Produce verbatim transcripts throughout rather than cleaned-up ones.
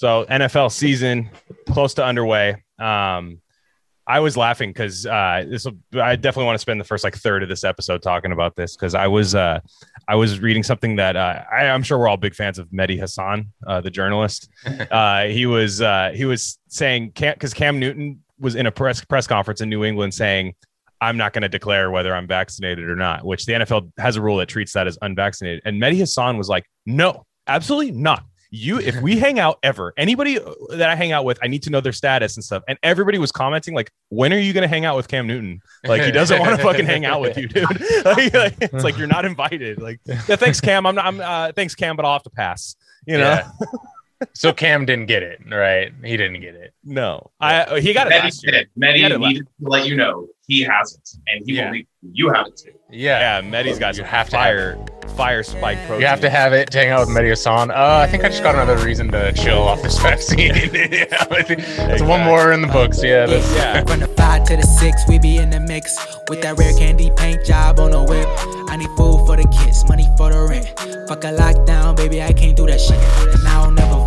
So N F L season close to underway. Um, I was laughing because uh, this. I definitely want to spend the first like third of this episode talking about this because I was uh, I was reading something that uh, I, I'm sure we're all big fans of Mehdi Hasan, uh, the journalist. Uh, he was uh, he was saying because Cam Newton was in a press press conference in New England saying, "I'm not going to declare whether I'm vaccinated or not," which the N F L has a rule that treats that as unvaccinated. And Mehdi Hasan was like, "No, absolutely not. You, if we hang out ever, anybody that I hang out with, I need to know their status and stuff." And everybody was commenting like, "When are you going to hang out with Cam Newton? Like, he doesn't want to fucking hang out with you, dude." Like, like, it's like, you're not invited. Like, yeah, thanks, Cam. I'm not, I'm, uh, thanks, Cam, but I'll have to pass, you know? Yeah. So Cam didn't get it, right? He didn't get it. No, I, he got it Mehdi last year. Mehdi needed to let you know he hasn't, and he yeah. will leave. You have it too. Yeah, yeah. Mehdi's got some have fire, have fire spike protein. You have to have it to hang out with Mehdi Hasan. Uh, I think I just got another reason to chill off this vaccine. Yeah, that's exactly. One more in the books. Yeah, that's yeah. From the five to the six, we be in the mix with that rare candy paint job on the whip. I need food for the kids, money for the rent. Fuck a lockdown, baby, I can't do that shit. And I don't never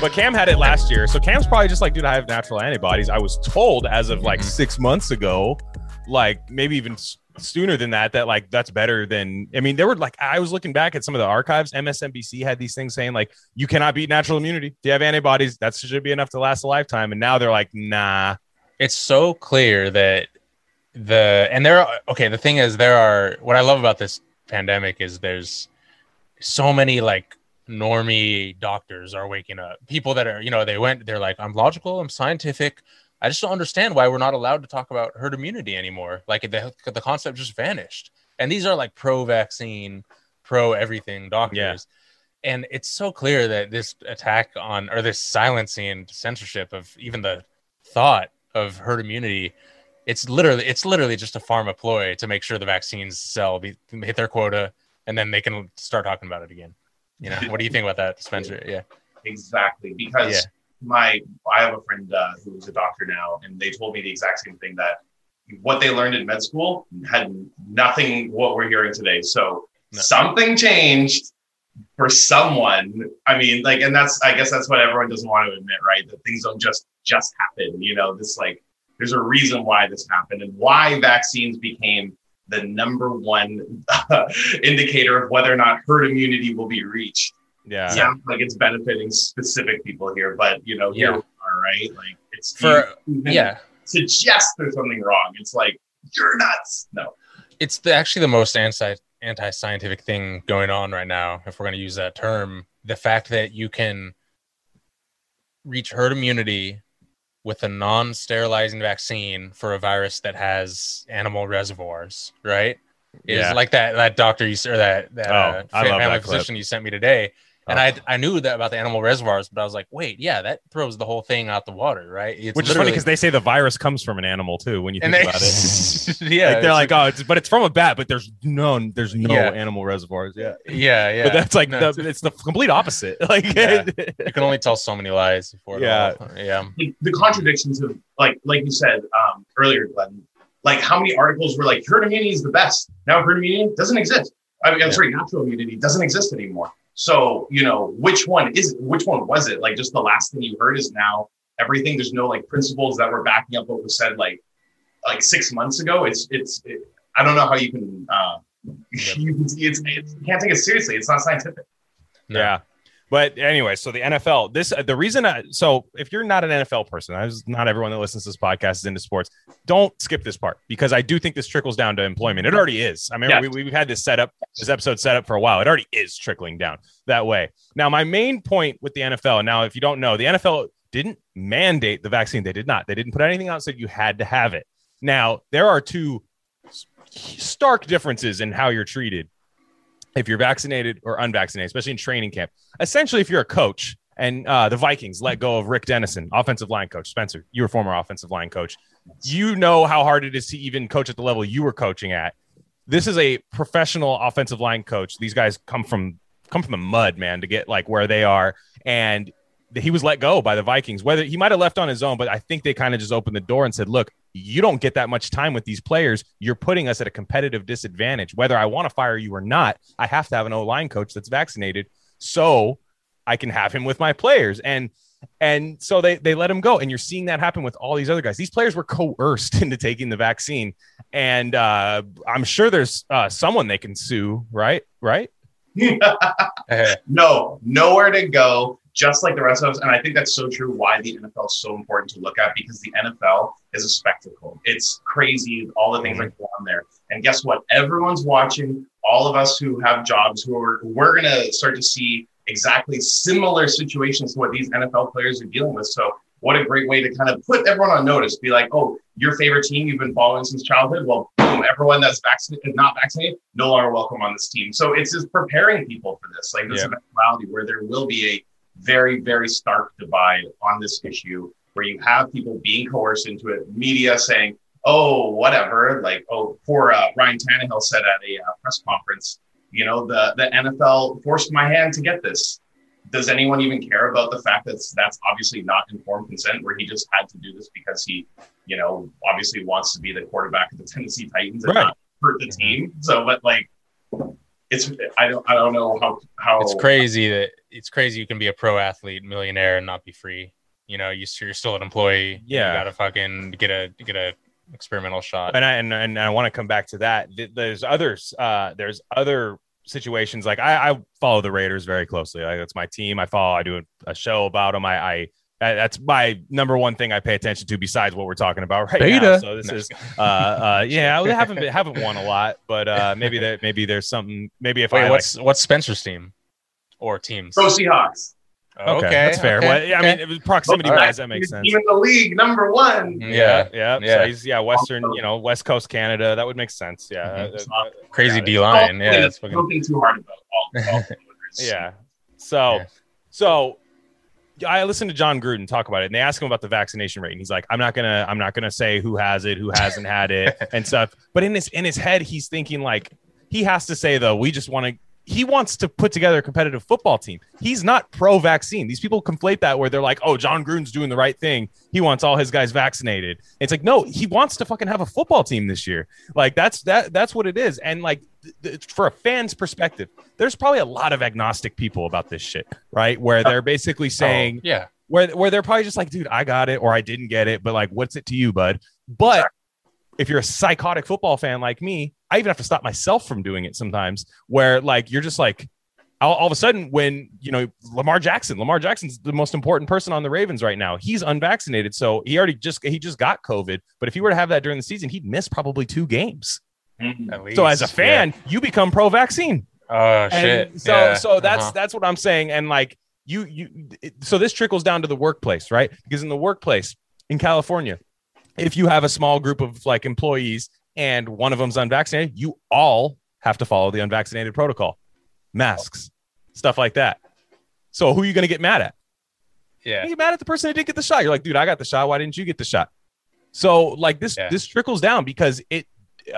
But Cam had it last year, so Cam's probably just like, dude, I have natural antibodies. I was told as of like mm-hmm. six months ago, like maybe even s- sooner than that, that like that's better than. I mean, there were like, I was looking back at some of the archives. M S N B C had these things saying like, you cannot beat natural immunity. If you have antibodies, that should be enough to last a lifetime. And now they're like, nah. It's so clear that the and there are okay. The thing is, there are what I love about this pandemic is there's so many like. Normie doctors are waking up. People that are, you know, they went, they're like, I'm logical, I'm scientific. I just don't understand why we're not allowed to talk about herd immunity anymore. Like the the concept just vanished. And these are like pro-vaccine, pro-everything doctors. Yeah. And it's so clear that this attack on, or this silencing and censorship of even the thought of herd immunity, it's literally, it's literally just a pharma ploy to make sure the vaccines sell, be, hit their quota, and then they can start talking about it again. You know, what do you think about that, Spencer? Yeah, exactly. Because yeah. my, I have a friend uh, who's a doctor now, and they told me the exact same thing, that what they learned in med school had nothing what we're hearing today. So no. something changed for someone. I mean, like, and that's, I guess that's what everyone doesn't want to admit, right? That things don't just, just happen. You know, this like, there's a reason why this happened and why vaccines became the number one uh, indicator of whether or not herd immunity will be reached. Yeah. Sounds like it's benefiting specific people here, but you know, here yeah. we are, right? Like it's for, yeah. suggests there's something wrong. It's like, you're nuts. No, it's the, actually the most anti anti-scientific thing going on right now. If we're going to use that term, the fact that you can reach herd immunity with a non-sterilizing vaccine for a virus that has animal reservoirs, right? It's yeah. like that that doctor you or that, that oh, uh, family that physician clip. You sent me today. Oh. And I I knew that about the animal reservoirs, but I was like, wait, yeah, that throws the whole thing out the water, right? It's Which is funny because they say the virus comes from an animal too when you think they, about it. Yeah, like they're like, oh, it's, but it's from a bat, but there's no there's no yeah. animal reservoirs. Yeah, yeah, yeah. But that's like no, the, it's the complete opposite. Like yeah. you can only tell so many lies before. Yeah, it yeah. The, the contradictions of like like you said um, earlier, Glenn. Like how many articles were like herd immunity is the best? Now herd immunity doesn't exist. I mean, I'm yeah. sorry, natural immunity doesn't exist anymore. So, you know, which one is it? Which one was it? Like, just the last thing you heard is now everything. There's no like principles that were backing up what was said like like six months ago. It's it's it, I don't know how you can uh, you can see it's, it's you can't take it seriously. It's not scientific. No. Yeah, but anyway, so the N F L. This uh, the reason. I, so if you're not an N F L person, I was, not everyone that listens to this podcast is into sports. Don't skip this part because I do think this trickles down to employment. It already is. I mean, yeah. we, we've had this set up. This episode set up for a while. It already is trickling down that way. Now, my main point with the N F L. Now, if you don't know, the N F L didn't mandate the vaccine. They did not. They didn't put anything out. So you had to have it. Now, there are two stark differences in how you're treated if you're vaccinated or unvaccinated, especially in training camp. Essentially, if you're a coach and uh, the Vikings let go of Rick Dennison, offensive line coach. Spencer, you were former offensive line coach. You know how hard it is to even coach at the level you were coaching at. This is a professional offensive line coach. These guys come from come from the mud, man, to get like where they are. And he was let go by the Vikings. Whether he might have left on his own, but I think they kind of just opened the door and said, look, you don't get that much time with these players. You're putting us at a competitive disadvantage. Whether I want to fire you or not, I have to have an O-line coach that's vaccinated so I can have him with my players. And and so they they let him go. And you're seeing that happen with all these other guys. These players were coerced into taking the vaccine. And uh, I'm sure there's uh, someone they can sue, right? Right? No, nowhere to go. Just like the rest of us. And I think that's so true why the N F L is so important to look at, because the N F L is a spectacle. It's crazy, all the things that go on there. And guess what? Everyone's watching. All of us who have jobs, who are, we're going to start to see exactly similar situations to what these N F L players are dealing with. So what a great way to kind of put everyone on notice. Be like, oh, your favorite team you've been following since childhood? Well, boom, everyone that's vaccinated, not vaccinated, no longer welcome on this team. So it's just preparing people for this, like this eventuality yeah. where there will be a very, very stark divide on this issue where you have people being coerced into it, media saying, oh, whatever, like, oh, poor uh, Ryan Tannehill said at a uh, press conference, you know, the, the N F L forced my hand to get this. Does anyone even care about the fact that that's obviously not informed consent, where he just had to do this because he, you know, obviously wants to be the quarterback of the Tennessee Titans and right. not hurt the team. So, but like, it's, I don't, I don't know how, how it's crazy that it's crazy. You can be a pro athlete millionaire and not be free. You know, you, you're still an employee. Yeah. You gotta fucking get a, get a experimental shot. And I, and, and I want to come back to that. There's others, uh, there's other situations. Like I, I follow the Raiders very closely. Like that's my team. I follow, I do a show about them. I, I, that's my number one thing I pay attention to besides what we're talking about right Beta. now. So this is, uh, uh, yeah, I haven't been, haven't won a lot, but uh, maybe that maybe there's something. Maybe if Wait, I what's like, what's Spencer's team or teams? Pro Seahawks. Okay, okay, that's fair. Okay, well, yeah, okay. I mean, proximity wise, right. that makes sense. Even the league number one. Yeah, yeah, yeah. yeah. So he's, yeah, Western, you know, West Coast Canada. That would make sense. Yeah, mm-hmm. uh, crazy D line. Yeah, yeah, that's fucking... nothing too hard about all. all yeah. So, yeah. so. I listened to Jon Gruden talk about it, and they asked him about the vaccination rate, and he's like, "I'm not gonna, I'm not gonna say who has it, who hasn't had it, and stuff." But in his in his head, he's thinking like he has to say though, we just want to. He wants to put together a competitive football team. He's not pro-vaccine. These people conflate that where they're like, "Oh, Jon Gruden's doing the right thing. He wants all his guys vaccinated." It's like, no, he wants to fucking have a football team this year. Like that's that that's what it is, and like. For a fan's perspective, there's probably a lot of agnostic people about this shit, right? Where they're basically saying, oh, yeah, where, where they're probably just like, dude, I got it or I didn't get it, but like, what's it to you, bud? But if you're a psychotic football fan like me, I even have to stop myself from doing it sometimes, where like you're just like, all, all of a sudden, when you know Lamar Jackson, Lamar Jackson's the most important person on the Ravens right now. He's unvaccinated, so he already just he just got COVID. But if he were to have that during the season, he'd miss probably two games. Mm-hmm. So as a fan, yeah. you become pro-vaccine. Oh and shit! So yeah. so that's uh-huh. that's what I'm saying. And like you you, it, so this trickles down to the workplace, right? Because in the workplace in California, if you have a small group of like employees and one of them's unvaccinated, you all have to follow the unvaccinated protocol, masks, stuff like that. So who are you going to get mad at? Yeah, you get mad at the person that didn't get the shot. You're like, dude, I got the shot. Why didn't you get the shot? So like this yeah. this trickles down because it.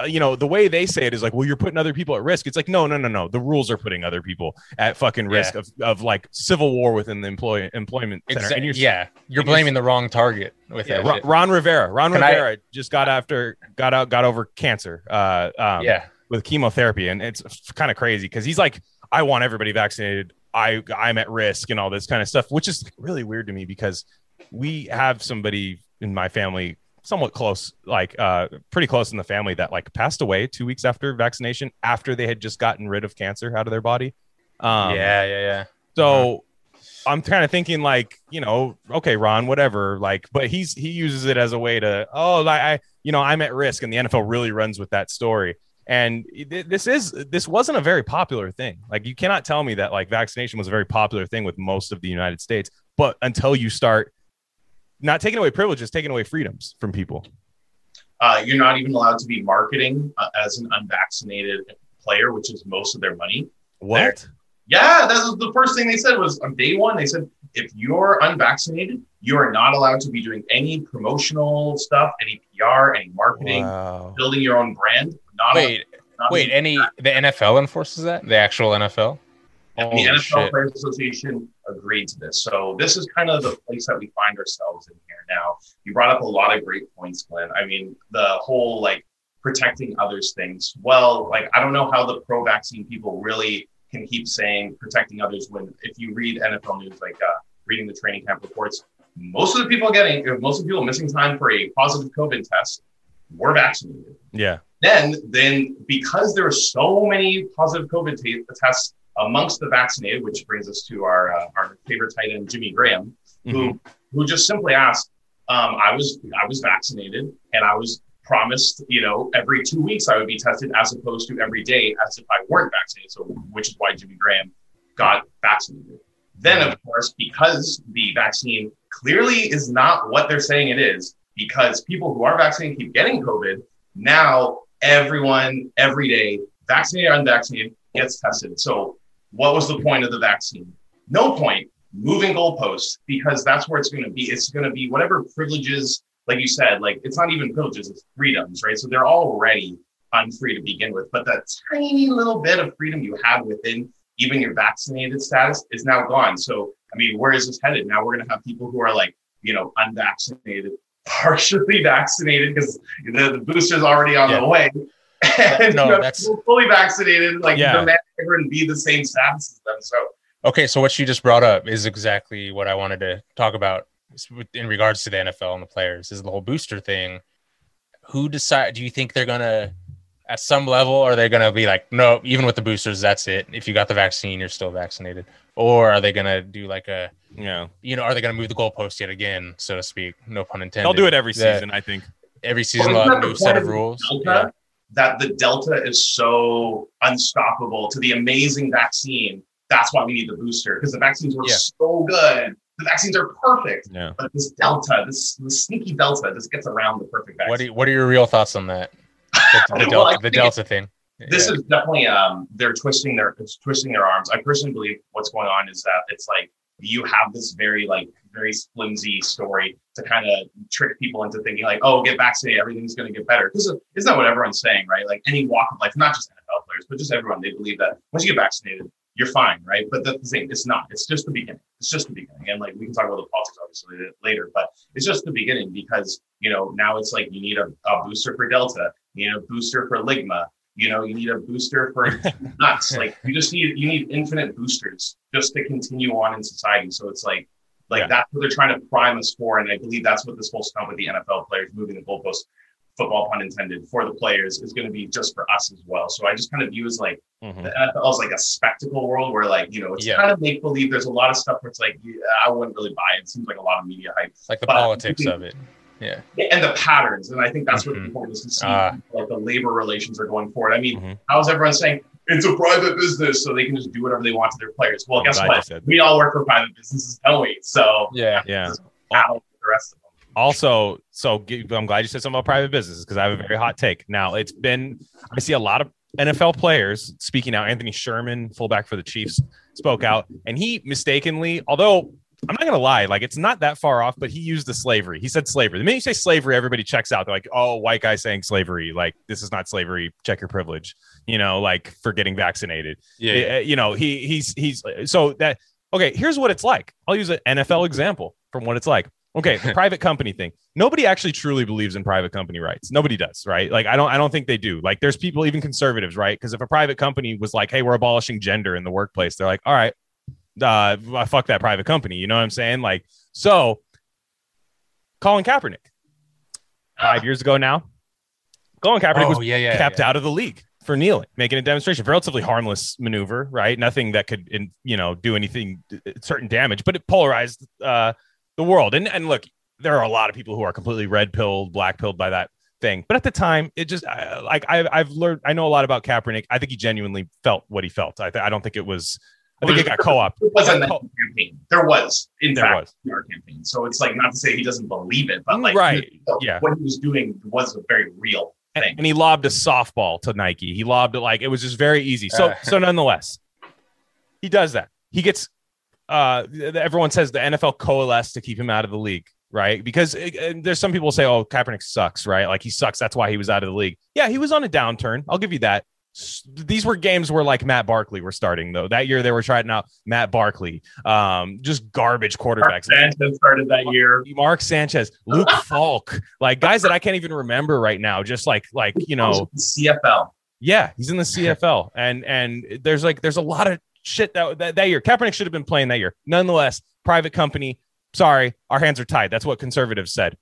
Uh, you know, the way they say it is like, well, you're putting other people at risk. It's like, no, no, no, no. The rules are putting other people at fucking risk yeah. of, of like civil war within the employ- employment center. Exactly. And you're, yeah. You're blaming you're, the wrong target with yeah, it. Ron Rivera. Ron Can Rivera I, just got after, got out, got over cancer uh, um, yeah. with chemotherapy. And it's kind of crazy because he's like, I want everybody vaccinated. I, I'm at risk and all this kind of stuff, which is really weird to me because we have somebody in my family somewhat close, like uh, pretty close in the family that like passed away two weeks after vaccination, after they had just gotten rid of cancer out of their body. Um, yeah, yeah, yeah. So yeah. I'm kind of thinking like, you know, okay, Ron, whatever. Like, but he's he uses it as a way to, oh, like I, you know, I'm at risk, and the N F L really runs with that story. And th- this is this wasn't a very popular thing. Like, you cannot tell me that like vaccination was a very popular thing with most of the United States. But until you start. Not taking away privileges, taking away freedoms from people. Uh, you're not even allowed to be marketing uh, as an unvaccinated player, which is most of their money. What? There. Yeah, that was the first thing they said was on day one. They said, if you're unvaccinated, you are not allowed to be doing any promotional stuff, any P R, any marketing, wow. building your own brand. Not wait, a, not wait, any the N F L enforces that? The actual N F L? And the N F L shit. Players Association agreed to this. So this is kind of the place that we find ourselves in here now. You brought up a lot of great points, Glenn. I mean, the whole, like, protecting others things. Well, like, I don't know how the pro-vaccine people really can keep saying protecting others when, if you read N F L news, like uh, reading the training camp reports, most of the people getting, most of the people missing time for a positive COVID test were vaccinated. Yeah. Then, then because there are so many positive COVID t- tests amongst the vaccinated, which brings us to our uh, our favorite tight end, Jimmy Graham, mm-hmm. who who just simply asked, um, I was I was vaccinated and I was promised, you know, every two weeks I would be tested as opposed to every day as if I weren't vaccinated. So, which is why Jimmy Graham got vaccinated. Then, of course, because the vaccine clearly is not what they're saying it is, because people who are vaccinated keep getting COVID, now everyone, every day, vaccinated or unvaccinated, gets tested. So what was the point of the vaccine? No point. Moving goalposts, because that's where it's going to be. It's going to be whatever privileges, like you said, like it's not even privileges, it's freedoms, right? So they're already unfree to begin with. But that tiny little bit of freedom you have within even your vaccinated status is now gone. So, I mean, where is this headed? Now we're going to have people who are like, you know, unvaccinated, partially vaccinated because the, the booster's already on yeah. the way. And no, you know, that's fully vaccinated, like yeah. demand everyone be the same status as them. So, okay, so what you just brought up is exactly what I wanted to talk about in regards to the N F L and the players is the whole booster thing. Who decide? Do you think they're gonna, at some level, are they gonna be like, no, even with the boosters, that's it. If you got the vaccine, you're still vaccinated, or are they gonna do like a, you know, you know, are they gonna move the goalpost yet again, so to speak? No pun intended. They'll do it every season, that, I think. Every season, well, a new set of rules. Yeah. That the Delta is so unstoppable to the amazing vaccine. That's why we need the booster, because the vaccines were yeah. so good. The vaccines are perfect. Yeah. But this Delta, this, this sneaky Delta just gets around the perfect vaccine. What are, what are your real thoughts on that? The, the Delta, well, the Delta thing. This yeah. is definitely, um, they're twisting their it's twisting their arms. I personally believe what's going on is that it's like, you have this very, like, very flimsy story to kind of trick people into thinking, like, oh, get vaccinated, everything's going to get better. This is, isn't that what everyone's saying, right? Like, any walk of life, not just N F L players, but just everyone, they believe that once you get vaccinated, you're fine, right? But that's the thing, it's not. It's just the beginning. It's just the beginning. And, like, we can talk about the politics, obviously, later, but it's just the beginning because, you know, now it's like you need a, a booster for Delta, you need a booster for Ligma, you know, you need a booster for nuts. Like, you just need, you need infinite boosters just to continue on in society. So it's like, like yeah. that's what they're trying to prime us for. And I believe that's what this whole stuff with the N F L players moving the goalposts, football pun intended, for the players is going to be just for us as well. So I just kind of view as like mm-hmm. the N F L is like a spectacle world where, like, you know, it's yeah. kind of make believe. There's a lot of stuff where it's like, yeah, I wouldn't really buy it. It seems like a lot of media hype. Like the but politics of it. Yeah. And the patterns. And I think that's mm-hmm. what people want to see. Uh, like the labor relations are going forward. I mean, mm-hmm. how's everyone saying it's a private business so they can just do whatever they want to their players? Well, guess what? We all work for private businesses, don't we? So yeah, yeah. Battle with the rest of them. Also, so I'm glad you said something about private businesses because I have a very hot take. Now it's been, I see a lot of N F L players speaking out. Anthony Sherman, fullback for the Chiefs, spoke out and he mistakenly, although I'm not going to lie, like it's not that far off, but he used the slavery. He said slavery. The minute you say slavery, everybody checks out. They're like, oh, white guy saying slavery. Like, this is not slavery. Check your privilege, you know, like for getting vaccinated. Yeah. yeah. You know, he he's he's so that. OK, here's what it's like. I'll use an N F L example from what it's like. OK, the private company thing. Nobody actually truly believes in private company rights. Nobody does. Right. Like, I don't I don't think they do. Like, there's people, even conservatives. Right. Because if a private company was like, hey, we're abolishing gender in the workplace, they're like, all right. Uh, fuck that private company. You know what I'm saying? Like, so Colin Kaepernick, five years ago now, Colin Kaepernick oh, was yeah, yeah, kept yeah. out of the league for kneeling, making a demonstration, relatively harmless maneuver, right? Nothing that could, in, you know, do anything, certain damage, but it polarized uh, the world. And and look, there are a lot of people who are completely red pilled, black pilled by that thing. But at the time, it just I, like I, I've learned, I know a lot about Kaepernick. I think he genuinely felt what he felt. I, th- I don't think it was. I think it got co-op. It wasn't that co- campaign. There was, in there fact, was. Our campaign. So it's like not to say he doesn't believe it, but like right. you know, yeah. what he was doing was a very real thing. And, and he lobbed a softball to Nike. He lobbed it like it was just very easy. So uh. so nonetheless, He does that. He gets uh, everyone says the N F L coalesced to keep him out of the league. Right. Because it, there's some people who say, oh, Kaepernick sucks. Right. Like he sucks. That's why he was out of the league. Yeah, he was on a downturn. I'll give you that. These were games where like Matt Barkley were starting, though. That year they were trying out Matt Barkley, um, just garbage quarterbacks. Mark Sanchez started that year. Mark Sanchez, Luke Falk, like guys that I can't even remember right now. Just like like, you know, C F L. Yeah, he's in the C F L. And and there's like there's a lot of shit that that, that year. Kaepernick should have been playing that year. Nonetheless, private company. Sorry, our hands are tied. That's what conservatives said.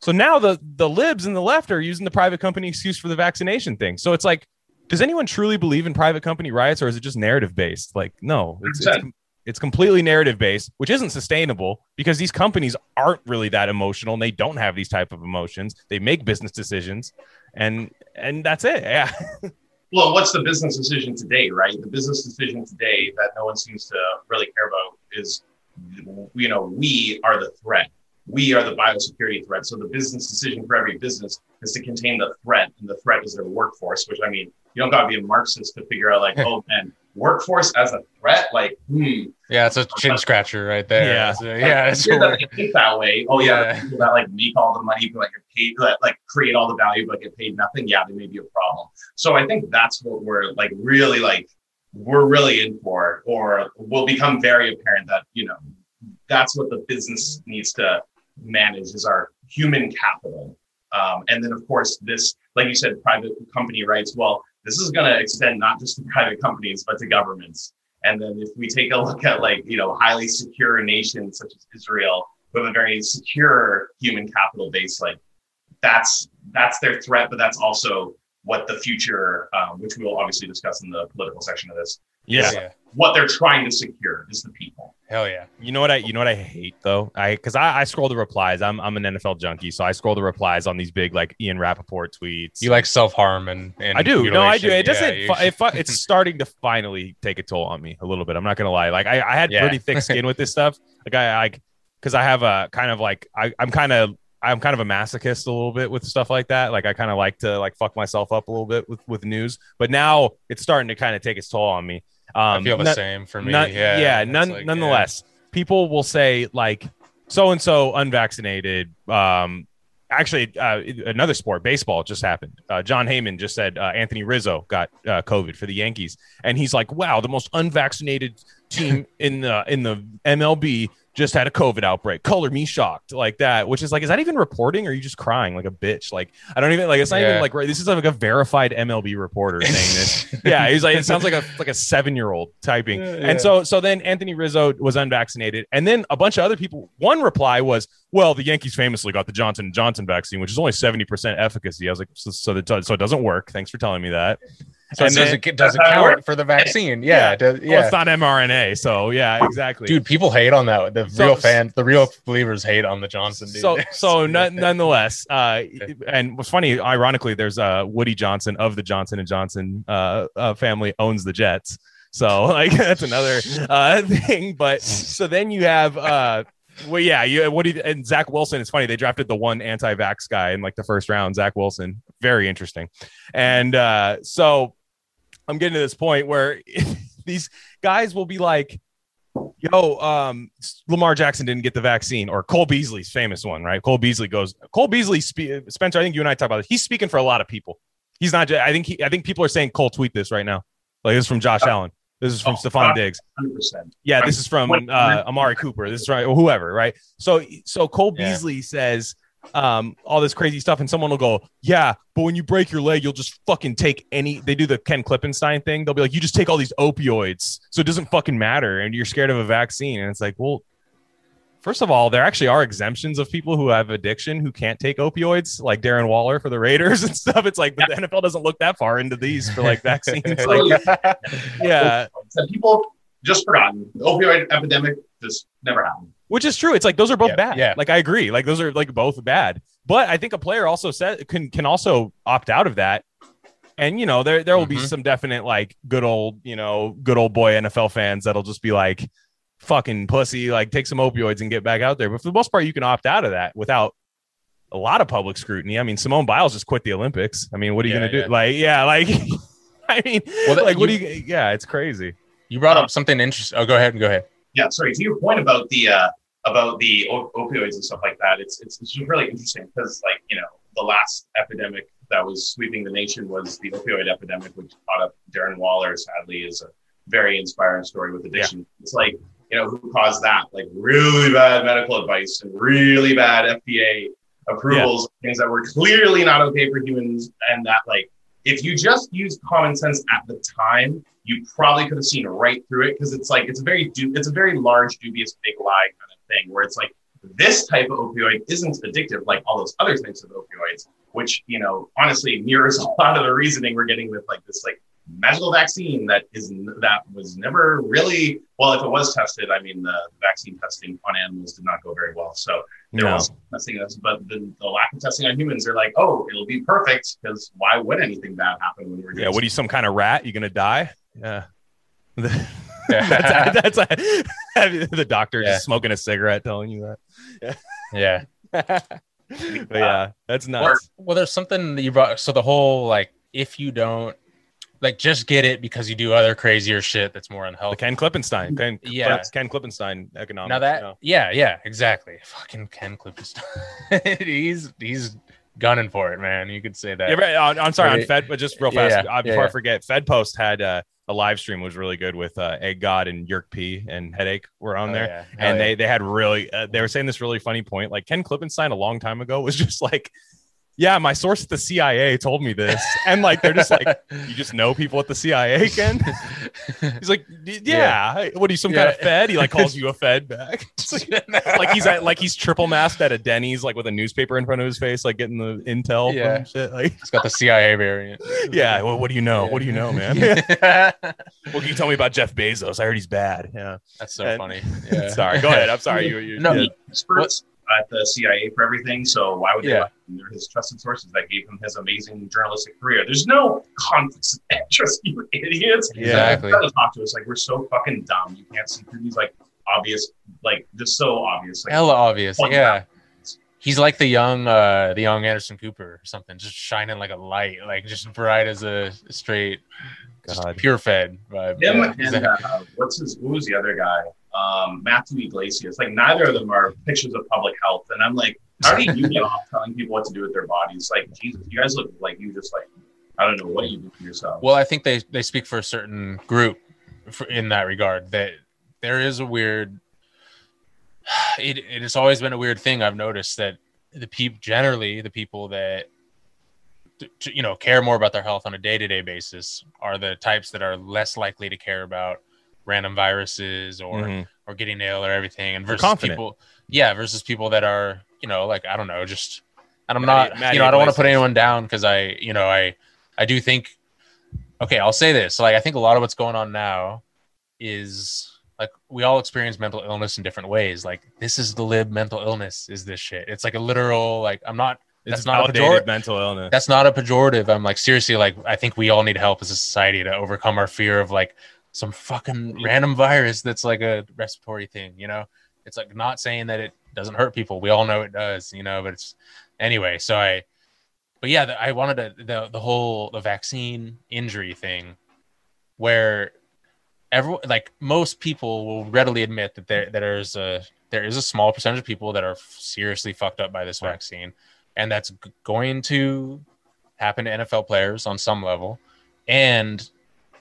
So now the the libs and the left are using the private company excuse for the vaccination thing. So it's like, does anyone truly believe in private company riots, or is it just narrative based? Like, no, it's, it's, it's completely narrative based, which isn't sustainable because these companies aren't really that emotional and they don't have these type of emotions. They make business decisions and and that's it. Yeah. Well, what's the business decision today, right? The business decision today that no one seems to really care about is, you know, we are the threat. We are the biosecurity threat. So the business decision for every business is to contain the threat, and the threat is their workforce, which I mean, you don't got to be a Marxist to figure out like, oh, man, workforce as a threat? Like, hmm. Yeah, it's a chin scratcher right there. Yeah. So, yeah. It's that they think that way. Oh, yeah. yeah. The people that like make all the money, but like get paid, like create all the value, but get paid nothing. Yeah, they may be a problem. So I think that's what we're like really like, we're really in for, or will become very apparent that, you know, that's what the business needs to manage is our human capital. Um, and then, of course, this, like you said, private company rights. Well, this is going to extend not just to private companies, but to governments. And then if we take a look at like, you know, highly secure nations such as Israel with a very secure human capital base, like that's that's their threat. But that's also what the future, um, which we will obviously discuss in the political section of this. Yeah. yeah. What they're trying to secure is the people. Hell yeah. You know what I you know what I hate though? I cause I, I scroll the replies. I'm I'm an N F L junkie, so I scroll the replies on these big like Ian Rappaport tweets. You like self-harm and, and I do. Mutilation. No, I do. It doesn't yeah, it, it, it's starting to finally take a toll on me a little bit. I'm not gonna lie. Like I, I had yeah. pretty thick skin with this stuff. Like I like because I have a kind of like I, I'm kind of I'm kind of a masochist a little bit with stuff like that. Like I kind of like to like fuck myself up a little bit with, with news, but now it's starting to kind of take its toll on me. Um, I feel the no, same for me. No, yeah. Yeah. None, like, nonetheless, yeah. people will say like so-and-so unvaccinated. Um, actually, uh, another sport, baseball just happened. Uh, John Heyman just said uh, Anthony Rizzo got uh, COVID for the Yankees. And he's like, wow, the most unvaccinated team in the in the M L B just had a COVID outbreak. Color me shocked like that, which is like, is that even reporting or are you just crying like a bitch? Like, I don't even like, it's not yeah. even like, right. This is like a verified M L B reporter saying this. yeah. He's like, it sounds like a, like a seven-year-old typing. Yeah, yeah. And so, so then Anthony Rizzo was unvaccinated. And then a bunch of other people, one reply was, well, the Yankees famously got the Johnson and Johnson vaccine, which is only seventy percent efficacy. I was like, so, so, the, so it doesn't work. Thanks for telling me that. So and it doesn't, it doesn't count for the vaccine. Yeah. yeah. Does, yeah. Well, it's not M R N A. So, yeah, exactly. Dude, people hate on that. The so, real fans, the real believers hate on the Johnson. Dude. So, so n- nonetheless, uh, and what's funny, ironically, there's uh, Woody Johnson of the Johnson and Johnson uh, uh, family owns the Jets. So, like, that's another uh, thing. But so then you have... Uh, Well, yeah, you what do you, and Zach Wilson? It's funny they drafted the one anti-vax guy in like the first round. Zach Wilson, very interesting. And uh, so I'm getting to this point where these guys will be like, "Yo, um, Lamar Jackson didn't get the vaccine," or Cole Beasley's famous one, right? Cole Beasley goes, Cole Beasley, spe- Spencer. I think you and I talk about this. He's speaking for a lot of people. He's not. I think he. I think people are saying Cole tweet this right now. Like this is from Josh oh. Allen. This is from oh, Stephon Diggs. one hundred percent. Yeah, this is from uh, Amari Cooper. This is right, or whoever, right? So, so Cole Beasley yeah. says um, all this crazy stuff, and someone will go, "Yeah, but when you break your leg, you'll just fucking take any." They do the Ken Klippenstein thing. They'll be like, "You just take all these opioids, so it doesn't fucking matter," and you're scared of a vaccine. And it's like, well, first of all, there actually are exemptions of people who have addiction who can't take opioids, like Darren Waller for the Raiders and stuff. It's like, but the N F L doesn't look that far into these for like vaccines. Like, yeah. So people just forgotten. The opioid epidemic just never happened. Which is true. It's like, those are both yeah, bad. Yeah. Like, I agree. Like, those are like both bad. But I think a player also said can, can also opt out of that. And, you know, there, there will mm-hmm. be some definite like good old, you know, good old boy N F L fans that'll just be like, fucking pussy, like take some opioids and get back out there. But for the most part, you can opt out of that without a lot of public scrutiny. I mean, Simone Biles just quit the Olympics. I mean, what are you yeah, going to yeah. do? Like, yeah, like, I mean, well, that, like, you, what do you, yeah, it's crazy. You brought um, up something interesting. Oh, go ahead and go ahead. Yeah, sorry. To your point about the uh, about the op- opioids and stuff like that, it's it's, it's just really interesting because, like, you know, the last epidemic that was sweeping the nation was the opioid epidemic, which caught up Darren Waller. Sadly, is a very inspiring story with addiction. Yeah. It's like, you know, who caused that? Like really bad medical advice and really bad F D A approvals, yeah. things that were clearly not okay for humans, and that, like, if you just used common sense at the time, you probably could have seen right through it, because it's like it's a very du- it's a very large, dubious, big lie kind of thing, where it's like this type of opioid isn't addictive like all those other types of opioids, which, you know, honestly mirrors a lot of the reasoning we're getting with like this like magical vaccine that is that was never really well. If it was tested, I mean, the vaccine testing on animals did not go very well, so there no. was testing, but the, the lack of testing on humans, they're like, oh, it'll be perfect, because why would anything bad happen when we're yeah? What are you, some kind of rat? You gonna die? Yeah, that's, that's a, the doctor yeah. just smoking a cigarette telling you that. Yeah, yeah, but yeah, that's nuts. Or, well, there's something that you brought. So the whole like, if you don't like, just get it because you do other crazier shit that's more unhealthy. Ken Klippenstein, Ken, yeah, Ken Klippenstein economics. Now that, you know. yeah, yeah, exactly. Fucking Ken Klippenstein. he's he's. gunning for it, man. You could say that. Yeah, but, uh, I'm sorry, on Fed, but just real fast yeah, yeah, uh, before yeah, yeah. I forget, Fed Post had uh, a live stream was really good with uh, Egg God and Yerk P and Headache were on oh, there, yeah. and yeah. they they had really uh, they were saying this really funny point. Like Ken Klippenstein a long time ago was just like, yeah, my source at the C I A told me this, and like they're just like, you just know people at the C I A, Ken. He's like, yeah. yeah. What are you, some yeah. kind of Fed? He like calls you a Fed back. Like he's at, like he's triple masked at a Denny's, like with a newspaper in front of his face, like getting the intel yeah. from shit. Like he's got the C I A variant. Yeah. Well, what do you know? Yeah. What do you know, man? Yeah. Well, can you tell me about Jeff Bezos? I heard he's bad. Yeah, that's so and, funny. Yeah. Sorry. Go ahead. I'm sorry. You. you no. Yeah. Experts at the C I A for everything, so why would they yeah. lie? They're his trusted sources that gave him his amazing journalistic career. There's no conflicts of interest, you idiots. Exactly. Like, talk to us like we're so fucking dumb. You can't see through these like obvious, like just so obvious, like hella obvious. Yeah, happens. He's like the young, uh, the young Anderson Cooper or something, just shining like a light, like just bright as a straight, God. Pure Fed vibe. Him yeah, and exactly. uh, what's his? Who was the other guy? Um, Matthew Yglesias, like neither of them are pictures of public health, and I'm like, how do you get off telling people what to do with their bodies? Like, Jesus, you guys look like you just like, I don't know what you do for yourself. Well, I think they they speak for a certain group for, in that regard. That there is a weird, it it has always been a weird thing. I've noticed that the people generally, the people that t- t- you know care more about their health on a day to day basis are the types that are less likely to care about random viruses or mm-hmm. or getting ill or everything, and versus confident. people yeah versus people that are, you know, like I don't know, just and I'm not Maddie, you know Maddie I don't want to put anyone down, because I you know I I do think, okay, I'll say this, like I think a lot of what's going on now is like we all experience mental illness in different ways. Like this is the lib mental illness is this shit. It's like a literal, like I'm not That's it's not a pejorative mental illness. That's not a pejorative. I'm like seriously, like I think we all need help as a society to overcome our fear of like some fucking random virus that's like a respiratory thing, you know? It's like not saying that it doesn't hurt people. We all know it does, you know, but it's anyway. So I, but yeah, the, I wanted to, the, the whole, the vaccine injury thing where everyone, like most people will readily admit that there, that there's a, there is a small percentage of people that are seriously fucked up by this right. vaccine. And that's g- going to happen to N F L players on some level. And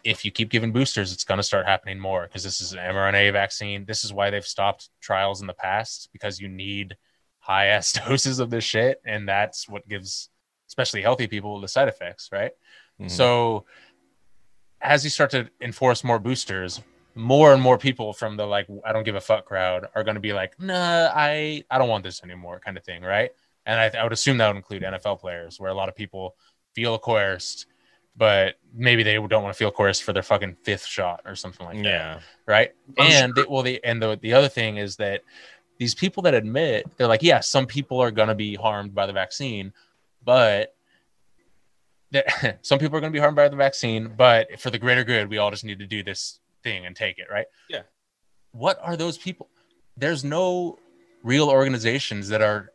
if you keep giving boosters, it's going to start happening more, because this is an mRNA vaccine. This is why they've stopped trials in the past, because you need high ass doses of this shit. And that's what gives, especially healthy people, the side effects. Right. Mm-hmm. So as you start to enforce more boosters, more and more people from the, like, I don't give a fuck crowd are going to be like, nah, I, I don't want this anymore kind of thing. Right. And I, I would assume that would include N F L players, where a lot of people feel coerced, but maybe they don't want to feel coerced for their fucking fifth shot or something like that. Yeah. Right. And they, well, the, and the, the other thing is that these people that admit, they're like, yeah, some people are going to be harmed by the vaccine, but some people are going to be harmed by the vaccine, but for the greater good, we all just need to do this thing and take it. Right. Yeah. What are those people? There's no real organizations that are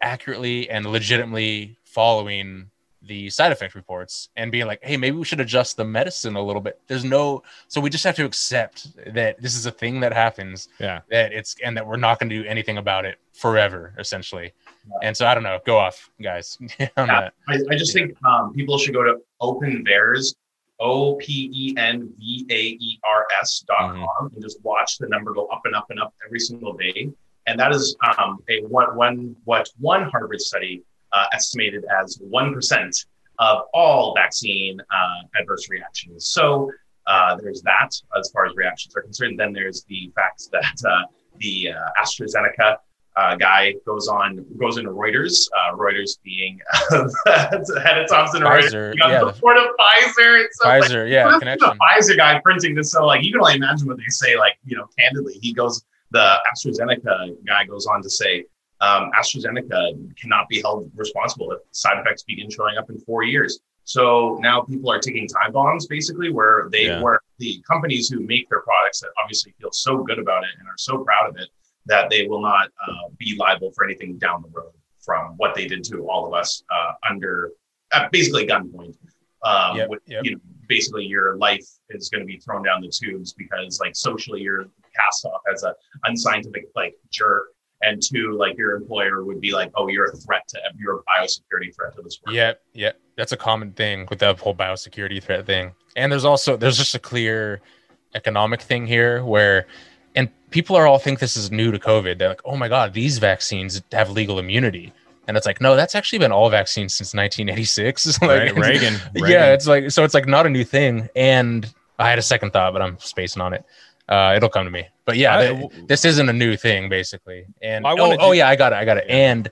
accurately and legitimately following the side effect reports and being like, hey, maybe we should adjust the medicine a little bit. There's no, so we just have to accept that this is a thing that happens, yeah, that it's, and that we're not going to do anything about it forever, essentially. Yeah. And so I don't know, go off, guys. yeah, I, I just yeah. think um, people should go to openvaers, O P E N V A E R S dot com mm-hmm. and just watch the number go up and up and up every single day. And that is um, a what one, what one Harvard study Uh, estimated as one percent of all vaccine uh, adverse reactions. So uh, there's that as far as reactions are concerned. Then there's the fact that uh, the uh, AstraZeneca uh, guy goes on, goes into Reuters, uh, Reuters being uh, the head of Thomson Reuters, you know, yeah, the board of Pfizer. So, Pfizer, like, yeah, connection. The Pfizer guy printing this, so like you can only imagine what they say. Like, you know, candidly, he goes, the AstraZeneca guy goes on to say, Um, AstraZeneca cannot be held responsible if side effects begin showing up in four years. So now people are taking time bombs, basically, where they yeah. where the companies who make their products that obviously feel so good about it and are so proud of it that they will not uh, be liable for anything down the road from what they did to all of us uh, under uh, basically gunpoint. Um, yep, with, yep. You know, basically your life is going to be thrown down the tubes because, like, socially you're cast off as a unscientific like jerk. And two, like your employer would be like, oh, you're a threat to, you're a biosecurity threat to this world. Yeah, yeah. That's a common thing with that whole biosecurity threat thing. And there's also, there's just a clear economic thing here where, and people are all think this is new to COVID. They're like, oh my God, these vaccines have legal immunity. And it's like, no, that's actually been all vaccines since nineteen eighty-six. Like, right, Reagan, Reagan. Yeah, it's like, so it's like not a new thing. And I had a second thought, but I'm spacing on it. Uh, it'll come to me, but yeah, I, th- this isn't a new thing basically. And I oh, do- oh yeah, I got it. I got it. Yeah. And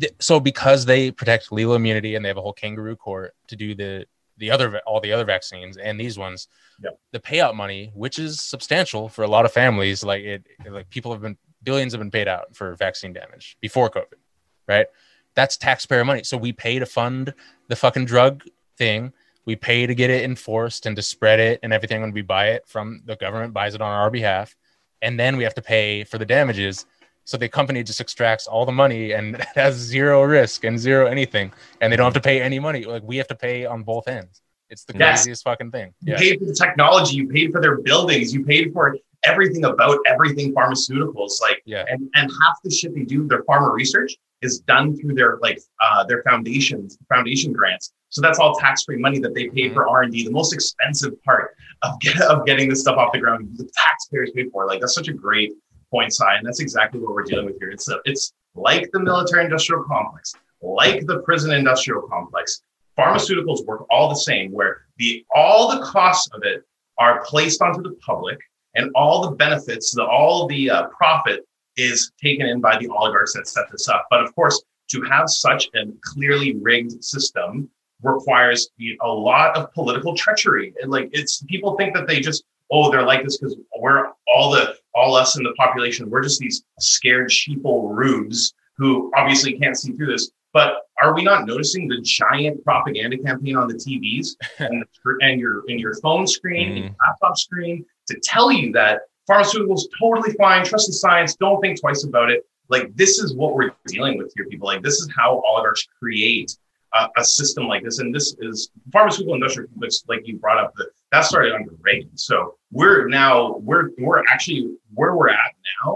th- so because they protect legal immunity and they have a whole kangaroo court to do the, the other, all the other vaccines and these ones, yeah. the payout money, which is substantial for a lot of families. Like it, like people have been, billions have been paid out for vaccine damage before COVID, right? That's taxpayer money. So we pay to fund the fucking drug thing. We pay to get it enforced and to spread it and everything when we buy it from the government buys it on our behalf. And then we have to pay for the damages. So the company just extracts all the money and has zero risk and zero anything. And they don't have to pay any money. Like we have to pay on both ends. It's the yes. craziest fucking thing. You yeah. paid for the technology. You paid for their buildings. You paid for everything about everything pharmaceuticals. Like, yeah. and, and half the shit they do, their pharma research is done through their, like uh, their foundations, foundation grants. So that's all tax-free money that they pay for R and D. The most expensive part of, get, of getting this stuff off the ground, the taxpayers pay for. Like that's such a great point, Si, and that's exactly what we're dealing with here. It's a, it's like the military-industrial complex, like the prison-industrial complex. Pharmaceuticals work all the same, where the all the costs of it are placed onto the public, and all the benefits, the all the uh, profit is taken in by the oligarchs that set this up. But of course, to have such a clearly rigged system requires a lot of political treachery. And like it's people think that they just, oh, they're like this because we're all the all us in the population, we're just these scared sheeple rubes who obviously can't see through this. But are we not noticing the giant propaganda campaign on the T Vs and, the, and your in your phone screen, mm-hmm. your laptop screen to tell you that pharmaceuticals totally fine, trust the science, don't think twice about it. Like this is what we're dealing with here, people. Like this is how oligarchs create Uh, a system like this, and this is pharmaceutical industrial complex, like you brought up, the, that started under Reagan. So we're now we're we're actually where we're at now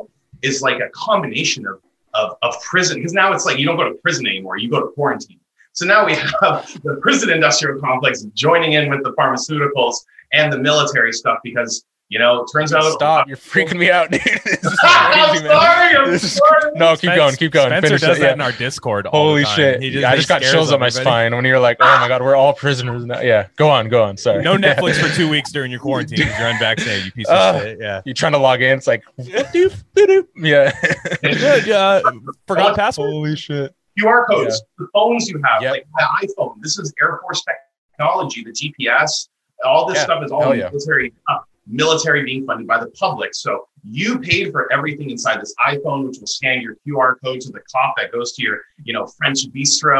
is like a combination of of, of prison, because now it's like you don't go to prison anymore, you go to quarantine. So now we have the prison industrial complex joining in with the pharmaceuticals and the military stuff because. You know, turns out. Stop! You're freaking me out, dude. I'm sorry. I'm sorry. No, keep Spence, going, keep going. Spencer Finish does it, that yeah. in our Discord. All Holy the time. shit! He just, yeah, I just got chills up my spine when you're like, "Oh my god, we're all prisoners now." Yeah, go on, go on. Sorry. No Netflix for two weeks during your quarantine. You're unvaccinated. You piece of uh, shit. Yeah. You're trying to log in. It's like, doof, doof. Yeah. yeah, yeah. Forgot password. Holy shit. Q R codes, yeah. the phones you have, yep. like my iPhone. This is Air Force technology. The G P S, all this yeah. stuff is all Hell military. Yeah. Military being funded by the public. So you paid for everything inside this iPhone, which will scan your Q R code to the cop that goes to your, you know, French bistro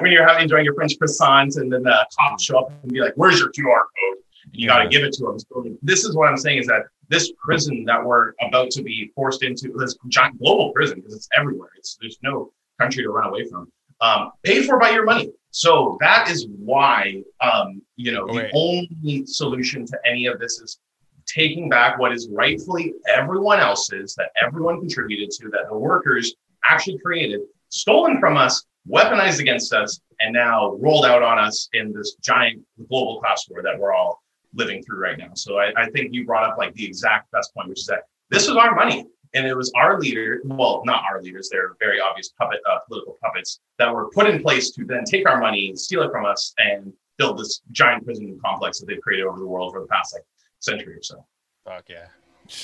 when you're having enjoying your French croissants, and then the cops show up and be like, where's your Q R code? And you got to give it to them. So this is what I'm saying is that this prison that we're about to be forced into, this giant global prison, because it's everywhere. It's there's no country to run away from. Um, paid for by your money. So that is why, um, you know, oh, the only solution to any of this is taking back what is rightfully everyone else's, that everyone contributed to, that the workers actually created, stolen from us, weaponized against us, and now rolled out on us in this giant global class war that we're all living through right now. So I, I think you brought up like the exact best point, which is that this was our money. And it was our leader, well, not our leaders, they're very obvious puppet, uh, political puppets that were put in place to then take our money, steal it from us, and build this giant prison complex that they've created over the world for the past like century or so. Fuck yeah.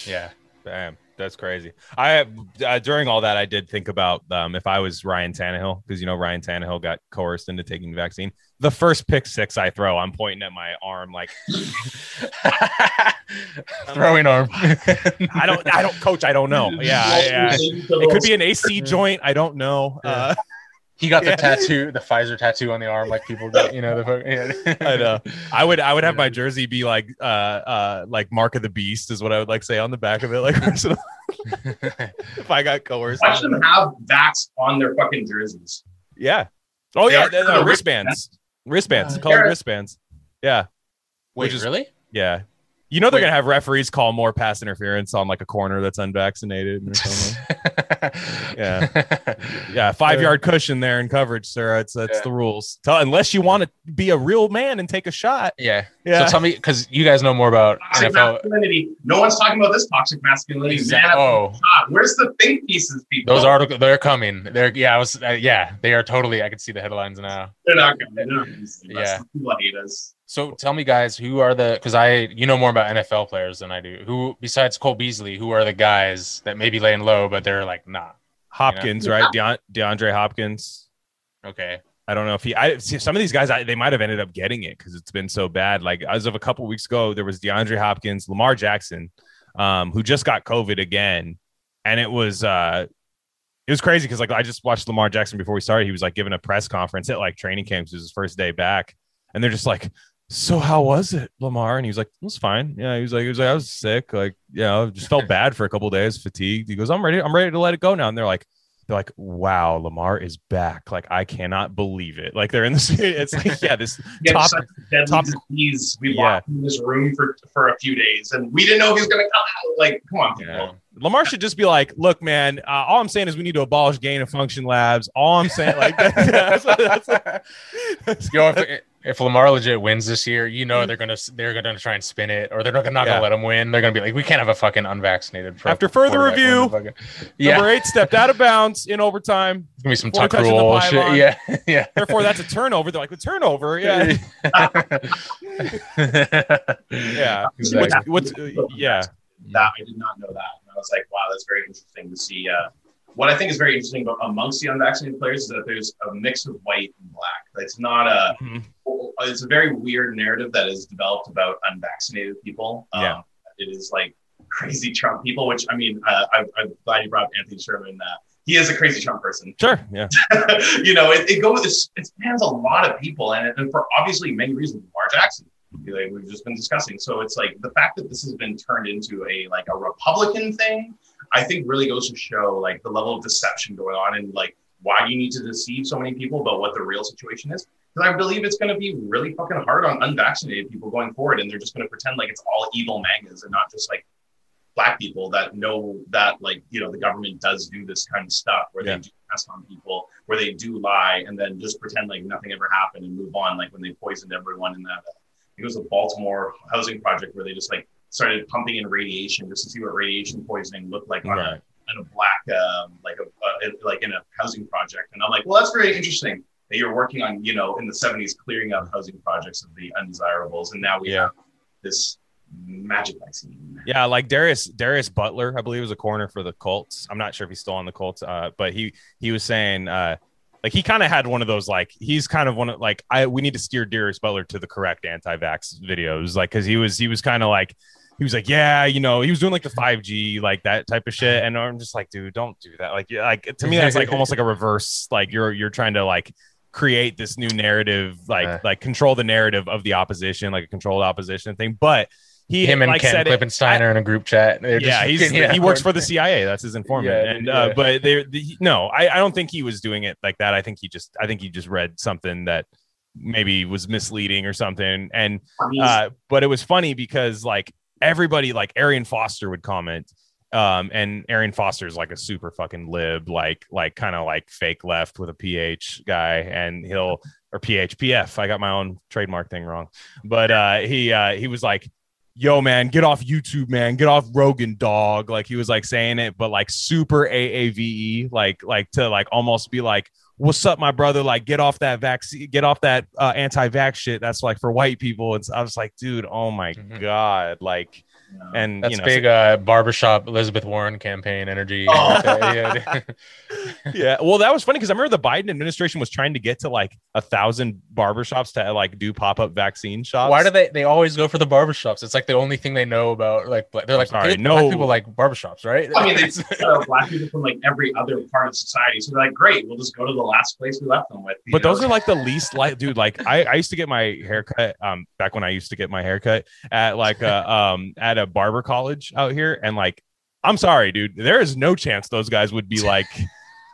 Yeah. Damn. That's crazy. I uh, during all that, I did think about um, if I was Ryan Tannehill, because, you know, Ryan Tannehill got coerced into taking the vaccine. The first pick six I throw, I'm pointing at my arm like throwing arm. I don't I don't coach. I don't know. Yeah. yeah. It could be an A C joint. I don't know. Yeah. Uh, He got the yeah. tattoo, the Pfizer tattoo on the arm, like people do, you know. The, yeah. I know. I would, I would have my jersey be like, uh, uh, like Mark of the Beast is what I would like say on the back of it, like if I got coerced. Watch them have vax on their fucking jerseys. Yeah. Oh yeah, they're, they're, they're wristbands, wristbands, uh, colored wristbands. Yeah. Wait, Which is, really? Yeah. You know they're Wait. gonna have referees call more pass interference on like a corner that's unvaccinated or something. yeah, yeah, five yard cushion there in coverage, sir. It's that's yeah. the rules. Tell, unless you want to be a real man and take a shot. Yeah, yeah. So tell me, because you guys know more about toxic N F L masculinity. No one's talking about this toxic masculinity. Exactly. Oh, where's the think pieces, people? Those articles, they're coming. They're yeah, I was uh, yeah, they are totally. I can see the headlines now. They're not coming. They're not coming. Yeah, people hate us. So tell me, guys, who are the, because I, you know more about N F L players than I do. Who, besides Cole Beasley, who are the guys that may be laying low, but they're like, nah. Hopkins, you know? right? Yeah. De- DeAndre Hopkins. Okay. I don't know if he, I see some of these guys, I, they might have ended up getting it because it's been so bad. Like as of a couple weeks ago, there was DeAndre Hopkins, Lamar Jackson, um, who just got COVID again. And it was, uh, it was crazy because like I just watched Lamar Jackson before we started. He was like giving a press conference at like training camps. It was his first day back. And they're just like, so how was it, Lamar? And he was like, it was fine. Yeah, he was like, he was like, I was sick. Like, yeah, I just felt bad for a couple of days, fatigued. He goes, I'm ready. I'm ready to let it go now. And they're like, they're like, wow, Lamar is back. Like, I cannot believe it. Like, they're in this. It's like, yeah, this yeah, top deadly top disease. We yeah. walked in this room for for a few days, and we didn't know he was gonna come out. Like, come on, people. Yeah. Lamar should just be like, look, man, uh, all I'm saying is we need to abolish gain of function labs. All I'm saying, like, that's, that's, that's, yo, if, if Lamar legit wins this year, you know they're gonna they're gonna try and spin it, or they're not, not yeah. gonna let him win. They're gonna be like, we can't have a fucking unvaccinated. After further review, fucking, yeah. number eight stepped out of bounds in overtime. It's gonna be some tuck rule shit. Yeah, yeah. Therefore, that's a turnover. They're like, a turnover. Yeah, yeah. Exactly. What's, what's uh, yeah. That I did not know that. And I was like, wow, that's very interesting to see. Uh, what I think is very interesting about amongst the unvaccinated players is that there's a mix of white and black. It's not a, mm-hmm. it's a very weird narrative that is developed about unvaccinated people. Um, yeah. It is like crazy Trump people, which I mean, uh, I, I'm glad you brought up Anthony Sherman. Uh, he is a crazy Trump person. Sure. Yeah. you know, it, it goes, it spans a lot of people and, it, and for obviously many reasons, Lamar Jackson. Like we've just been discussing. So it's like the fact that this has been turned into a like a Republican thing, I think really goes to show like the level of deception going on and like why you need to deceive so many people about what the real situation is. Because I believe it's going to be really fucking hard on unvaccinated people going forward. And they're just going to pretend like it's all evil MAGAs and not just like black people that know that like, you know, the government does do this kind of stuff where yeah. they do test on people, where they do lie and then just pretend like nothing ever happened and move on. Like when they poisoned everyone in that. It was a Baltimore housing project where they just like started pumping in radiation just to see what radiation poisoning looked like on right. a, in a black, um, like a, uh, like in a housing project. And I'm like, well, that's very interesting that you're working on, you know, in the seventies, clearing up housing projects of the undesirables. And now we yeah. have this magic vaccine. Yeah. Like Darius, Darius Butler, I believe was a corner for the Colts. I'm not sure if he's still on the Colts, uh, but he, he was saying, uh, Like he kind of had one of those, like he's kind of one of like, I, we need to steer Darius Butler to the correct anti-vax videos. Like, cause he was, he was kind of like, he was like, yeah, you know, he was doing like the five G, like that type of shit. And I'm just like, dude, don't do that. Like, yeah, like to me, that's like almost like a reverse, like you're, you're trying to like create this new narrative, like, uh. like control the narrative of the opposition, like a controlled opposition thing. But He Him and like, Ken Klippenstein are in a group chat. Just, yeah, he's, yeah, he works for the C I A. That's his informant. Yeah, and uh, yeah. But they, the, no, I, I don't think he was doing it like that. I think he just, I think he just read something that maybe was misleading or something. And uh, but it was funny because like everybody, like Arian Foster would comment. Um, and Arian Foster is like a super fucking lib, like like kind of like fake left with a P H guy, and he'll or P H P F. I got my own trademark thing wrong, but uh, he uh, he was like, yo, man, get off YouTube, man, get off Rogan, dog. Like he was like saying it, but like super A A V E, like like to like almost be like, what's up, my brother? Like, get off that vaccine, get off that uh, anti-vax shit. That's like for white people. And I was like, dude, oh my mm-hmm. god, like. And that's you know, big uh, barbershop Elizabeth Warren campaign energy. Oh. Yeah. Yeah, well, that was funny because I remember the Biden administration was trying to get to like a thousand barbershops to like do pop-up vaccine shops. Why do they? They always go for the barbershops. It's like the only thing they know about. Like they're like, sorry, no black people like barbershops, right? I mean, they uh, black people from like every other part of society. So they're like, great, we'll just go to the last place we left them with. But know? Those are like the least like, dude. Like I, I used to get my haircut um back when I used to get my haircut at like uh, um at a barber college out here, and like I'm sorry, dude, there is no chance those guys would be like,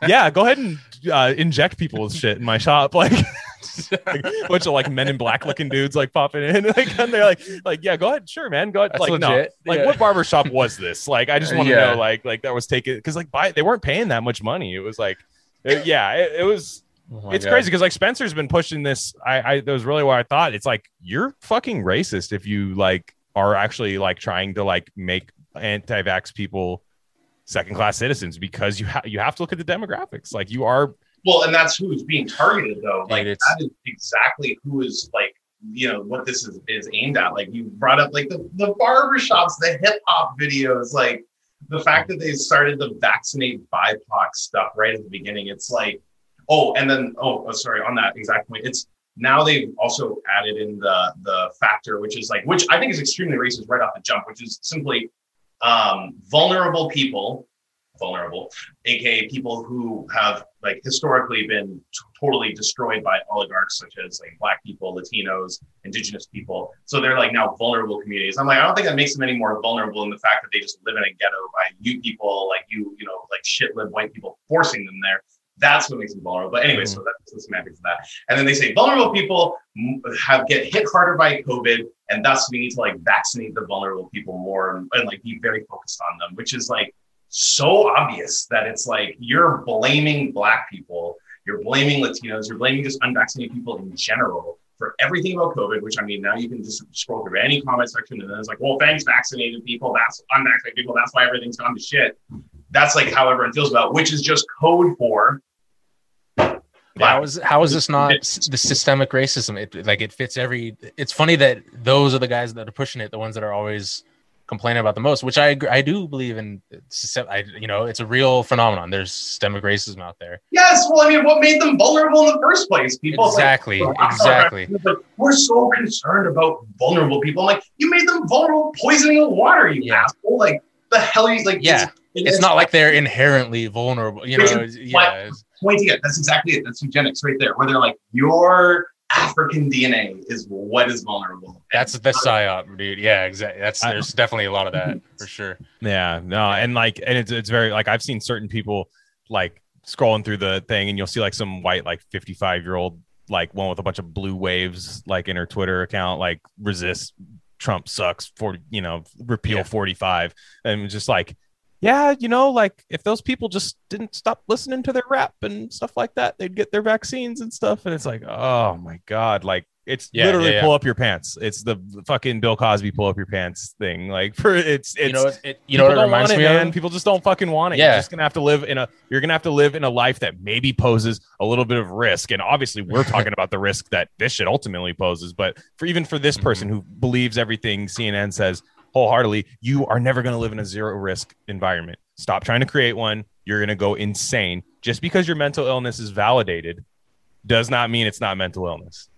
yeah, go ahead and uh, inject people with shit in my shop, like a bunch of like Men in Black looking dudes like popping in like, and they're like like yeah, go ahead, sure, man, go ahead. That's like legit. No, like yeah. What barbershop was this? Like I just want to yeah. know like like that was taken because like by, they weren't paying that much money. It was like it, yeah it, it was Oh it's God. crazy because like Spencer's been pushing this. I, I that was really what I thought. It's like you're fucking racist if you like are actually like trying to like make anti-vax people second-class citizens because you ha- you have to look at the demographics. Like you are well, and that's who's being targeted though. Like that is exactly who is like you know what this is is aimed at. Like you brought up like the the barbershops, the hip hop videos, like the fact that they started the vaccinate B I P O C stuff right at the beginning. It's like. Oh, and then, oh, oh, sorry, on that exact point, it's now they've also added in the the factor, which is like, which I think is extremely racist right off the jump, which is simply um, vulnerable people, vulnerable, A K A people who have like historically been t- totally destroyed by oligarchs, such as like Black people, Latinos, Indigenous people. So they're like now vulnerable communities. I'm like, I don't think that makes them any more vulnerable in the fact that they just live in a ghetto by you people, like you, you know, like shit live white people forcing them there. That's what makes them vulnerable. But anyway, mm-hmm. so that's the semantics of that. And then they say vulnerable people have get hit harder by COVID, and thus we need to like vaccinate the vulnerable people more and, and like be very focused on them, which is like so obvious that it's like you're blaming Black people, you're blaming Latinos, you're blaming just unvaccinated people in general for everything about COVID, which I mean, now you can just scroll through any comment section and then it's like, well, thanks vaccinated people, that's unvaccinated people, that's why everything's gone to shit. That's like how everyone feels about it, which is just code for How is how is this not the systemic racism? It like it fits every. It's funny that those are the guys that are pushing it, the ones that are always complaining about the most. Which I I do believe in. I you know it's a real phenomenon. There's systemic racism out there. Yes, well, I mean, what made them vulnerable in the first place? People exactly, like, oh, exactly. Like, we're so concerned about vulnerable people. I'm like, you made them vulnerable, poisoning the water, you yeah. asshole. Like the hell, you like yeah. It's, it's not like they're inherently vulnerable, you know. Yeah. Pointing it. That's exactly it. That's eugenics right there, where they're like, your African D N A is what is vulnerable. That's the psyop, dude. Yeah, exactly. That's there's definitely a lot of that for sure. Yeah, no, and like, and it's it's very like I've seen certain people like scrolling through the thing, and you'll see like some white like fifty-five year old like one with a bunch of blue waves like in her Twitter account like resist Trump sucks for you know repeal yeah. forty-five, and just like. Yeah, you know, like if those people just didn't stop listening to their rap and stuff like that, they'd get their vaccines and stuff. And it's like, oh, my God, like it's yeah, literally yeah, yeah. pull up your pants. It's the fucking Bill Cosby pull up your pants thing. Like for it's, it's you know, it, you know what it reminds me of? People just don't fucking want it. Yeah. You're just going to have to live in a you're going to have to live in a life that maybe poses a little bit of risk. And obviously, we're talking about the risk that this shit ultimately poses. But for even for this person mm-hmm. who believes everything C N N says. Wholeheartedly, you are never going to live in a zero risk environment. Stop trying to create one. You're going to go insane. Just because your mental illness is validated does not mean it's not mental illness.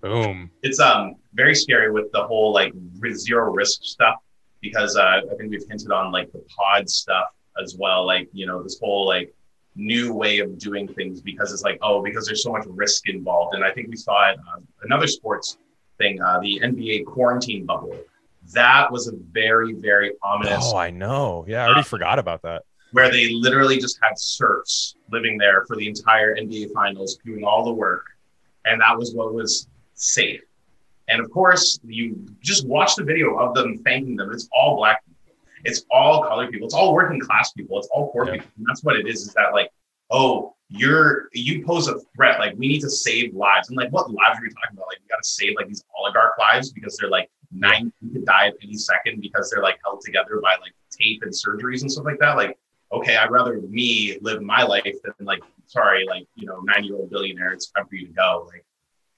Boom. It's um very scary with the whole like zero risk stuff, because uh, I think we've hinted on like the pod stuff as well. Like, you know, this whole like new way of doing things because it's like, oh, because there's so much risk involved. And I think we saw it uh, another sports thing, uh, the N B A quarantine bubble. That was a very, very ominous. Oh, I know. Yeah, I already uh, forgot about that. Where they literally just had serfs living there for the entire N B A Finals, doing all the work. And that was what was safe. And of course, you just watch the video of them thanking them. It's all black people. It's all colored people. It's all working class people. It's all poor yeah. people. And that's what it is, is that like, oh, you're, you pose a threat. Like, we need to save lives. And like, what lives are we talking about? Like, we got to save like these oligarch lives because they're like nine, you could die at any second because they're like held together by like tape and surgeries and stuff like that. Like, okay, I'd rather me live my life than like, sorry, like, you know, ninety year old billionaire, it's time for you to go. Like,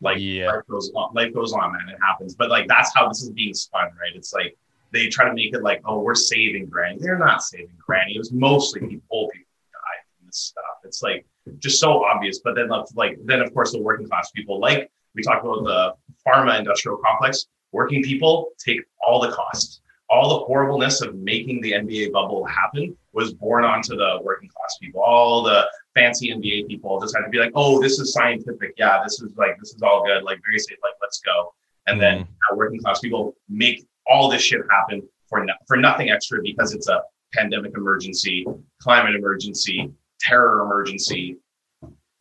Like yeah. life goes on, life goes on, man. It happens. But like, that's how this is being spun, right? It's like they try to make it like, oh, we're saving Granny. They're not saving Granny. It was mostly people, old people who died from this stuff. It's like just so obvious. But then, like, then of course the working class people, like we talked about the pharma industrial complex, working people take all the costs. All the horribleness of making the N B A bubble happen was born onto the working class people. All the fancy N B A people just had to be like, oh, this is scientific. Yeah, this is like, this is all good. Like, very safe. Like, let's go. And then uh, working class people make all this shit happen for, no- for nothing extra because it's a pandemic emergency, climate emergency, terror emergency,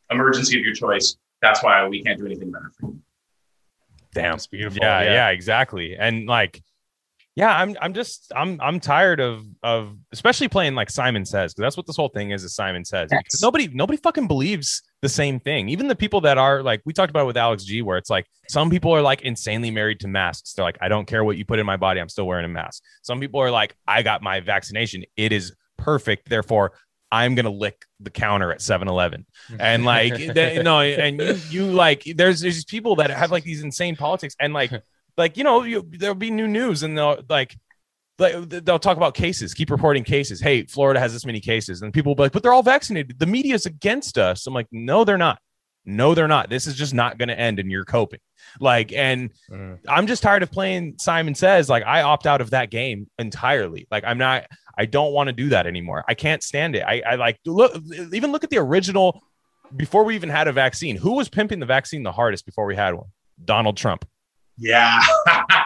emergency of your choice. That's why we can't do anything better for you. Damn. It's beautiful. Yeah, yeah, yeah, exactly. And like, Yeah, I'm I'm just I'm I'm tired of of especially playing like Simon Says, because that's what this whole thing is, is Simon Says. Yes. Nobody nobody fucking believes the same thing. Even the people that are like, we talked about it with Alex G, where it's like some people are like insanely married to masks. They're like, I don't care what you put in my body, I'm still wearing a mask. Some people are like, I got my vaccination, it is perfect, therefore I'm gonna lick the counter at seven eleven. And like they, no, and you you like there's there's people that have like these insane politics, and like Like, you know, you, there'll be new news and they'll like, like, they'll talk about cases, keep reporting cases. Hey, Florida has this many cases. And people will be like, but they're all vaccinated. The media is against us. I'm like, no, they're not. No, they're not. This is just not going to end. And you're coping like, and mm. I'm just tired of playing Simon Says. Like, I opt out of that game entirely. Like, I'm not, I don't want to do that anymore. I can't stand it. I, I like look, even look at the original before we even had a vaccine. Who was pimping the vaccine the hardest before we had one? Donald Trump. Yeah,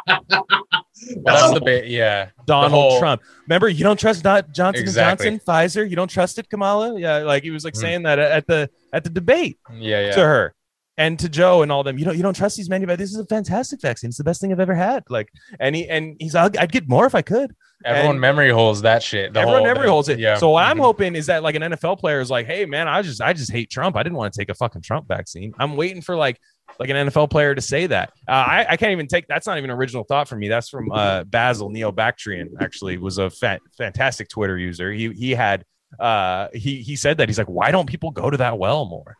that's the bit. Yeah, Donald whole... Trump. Remember, you don't trust Don- Johnson exactly. and Johnson, Pfizer. You don't trust it, Kamala. Yeah, like he was like mm. saying that at the at the debate. Yeah, yeah. To her and to Joe and all them. You don't you don't trust these manufacturers. This is a fantastic vaccine. It's the best thing I've ever had. Like, and he and he's I'd get more if I could. Everyone and memory holes that shit. The everyone whole memory thing. holds it. Yeah. So what I'm hoping is that like an N F L player is like, hey man, I just I just hate Trump. I didn't want to take a fucking Trump vaccine. I'm waiting for like. Like an N F L player to say that. Uh, I, I can't even take, that's not even original thought from me. That's from uh, Basil Neil Bactrian, actually was a fa- fantastic Twitter user. He he had, uh, he he said that he's like, why don't people go to that well more?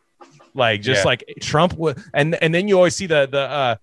Like just yeah. like Trump. W- and and then you always see the, the uh,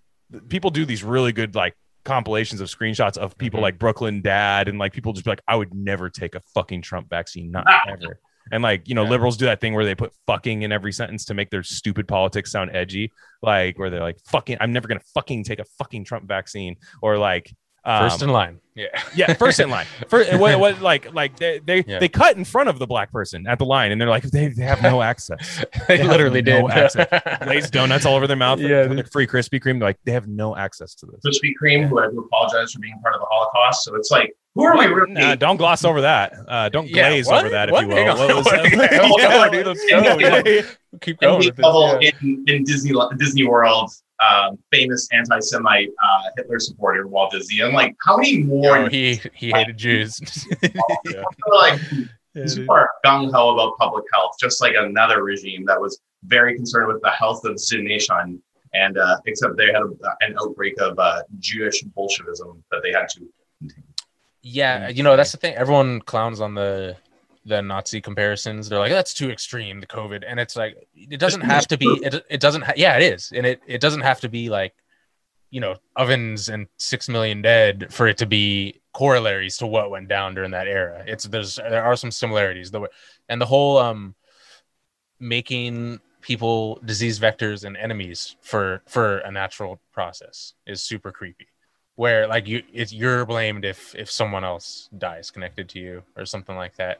people do these really good like compilations of screenshots of people mm-hmm. like Brooklyn Dad and like people just be like, I would never take a fucking Trump vaccine, not ah. ever. And like, you know, yeah. liberals do that thing where they put fucking in every sentence to make their stupid politics sound edgy, like where they're like, fucking, I'm never going to fucking take a fucking Trump vaccine, or like um, first in line. Yeah. Yeah. First in line. First, what, what, like like they they, yeah. they cut in front of the black person at the line and they're like, they, they have no access. They, they literally did. No access. Lays donuts all over their mouth. Yeah. They're free Krispy Kreme. They're like, they have no access to this. Krispy Kreme, yeah. who had to apologize for being part of the Holocaust. So it's like, who are we really? Nah, don't gloss over that. Uh, don't yeah, glaze what? over that, if what? you will. What was that? Yeah, yeah, yeah. Keep going. In, in Disney, Disney World, um, famous anti-Semite uh, Hitler supporter Walt Disney. I'm like, how many more? Yo, he he hated like, Jews. yeah. Like, these people are gung ho about public health, just like another regime that was very concerned with the health of the nation, and uh, except they had a, an outbreak of uh, Jewish Bolshevism that they had to continue. Yeah, you know, that's the thing. Everyone clowns on the the Nazi comparisons. They're like, that's too extreme, the COVID. And it's like, it doesn't have to be, it, it doesn't, ha- yeah, it is. And it, it doesn't have to be like, you know, ovens and six million dead for it to be corollaries to what went down during that era. It's, there's, there are some similarities. The way, and the whole um, making people disease vectors and enemies for, for a natural process is super creepy. Where like you, it's, you're blamed if if someone else dies connected to you or something like that,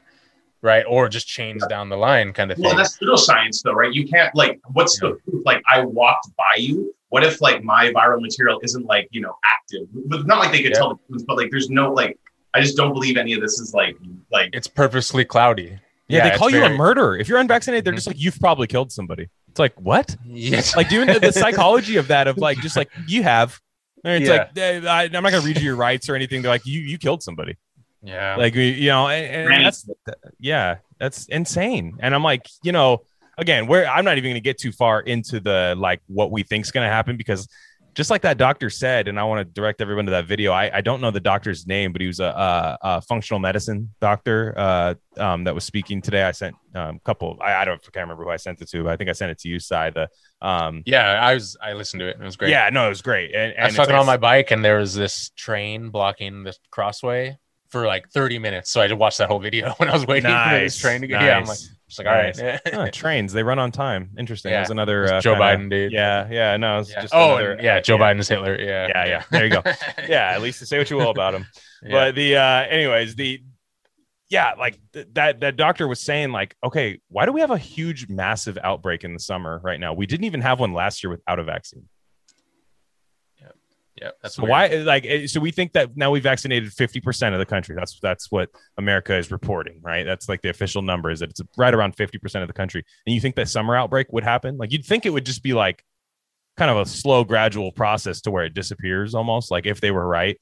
right? Or just chains yeah. down the line kind of thing. Well, that's pseudoscience, though, right? You can't like, what's yeah. the proof? Like, I walked by you. what if like my viral material isn't like, you know, active, but not like they could yeah. tell the difference, but like, there's no, like, I just don't believe any of this is like, like it's purposely cloudy. Yeah. yeah they call very... you a murderer. If you're unvaccinated, they're mm-hmm. just like, you've probably killed somebody. It's like, what? Yes. Like doing the, the psychology of that, of like, just like you have, and it's yeah. like, hey, I, I'm not going to read you your rights or anything. They're like, you, you killed somebody. Yeah. Like, you know, and, and that's, yeah, that's insane. And I'm like, you know, again, where I'm not even going to get too far into the, like, what we think is going to happen, because just like that doctor said, and I want to direct everyone to that video. I, I don't know the doctor's name, but he was a, a, a functional medicine doctor uh, um, that was speaking today. I sent um, a couple. I, I don't I can't remember who I sent it to, but I think I sent it to you, Sai. The um, yeah, I was I listened to it. It was great. Yeah, no, it was great. And, and I was talking like, on my bike, and there was this train blocking the crossway for like thirty minutes. So I just watched that whole video when I was waiting nice, for this train to get. Nice. Yeah, I'm like. It's like, all right, yeah. oh, trains, they run on time. Interesting. Yeah. There's another uh, Joe kinda, Biden, dude. Yeah, yeah, no. It's yeah. just oh, another, yeah, Joe yeah. Biden's Hitler. Yeah, yeah, yeah. There you go. yeah, at least to say what you will about him. yeah. But the, uh, anyways, the, yeah, like th- that, that doctor was saying, like, okay, why do we have a huge, massive outbreak in the summer right now? We didn't even have one last year without a vaccine. Yeah, yeah. That's so why, like, so we think that now we vaccinated fifty percent of the country. That's that's what America is reporting, right? That's like the official number, is that it's right around fifty percent of the country. And you think that summer outbreak would happen? Like, you'd think it would just be like kind of a slow, gradual process to where it disappears almost, like if they were right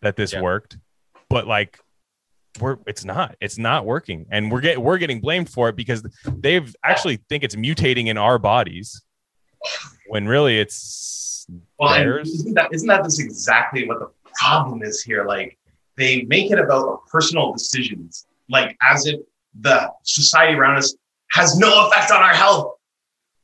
that this yeah. worked. But like, we're it's not. It's not working. And we're get, we're getting blamed for it because they actually think it's mutating in our bodies when really it's... Well, and isn't that isn't that just exactly what the problem is here? Like, they make it about personal decisions, like as if the society around us has no effect on our health.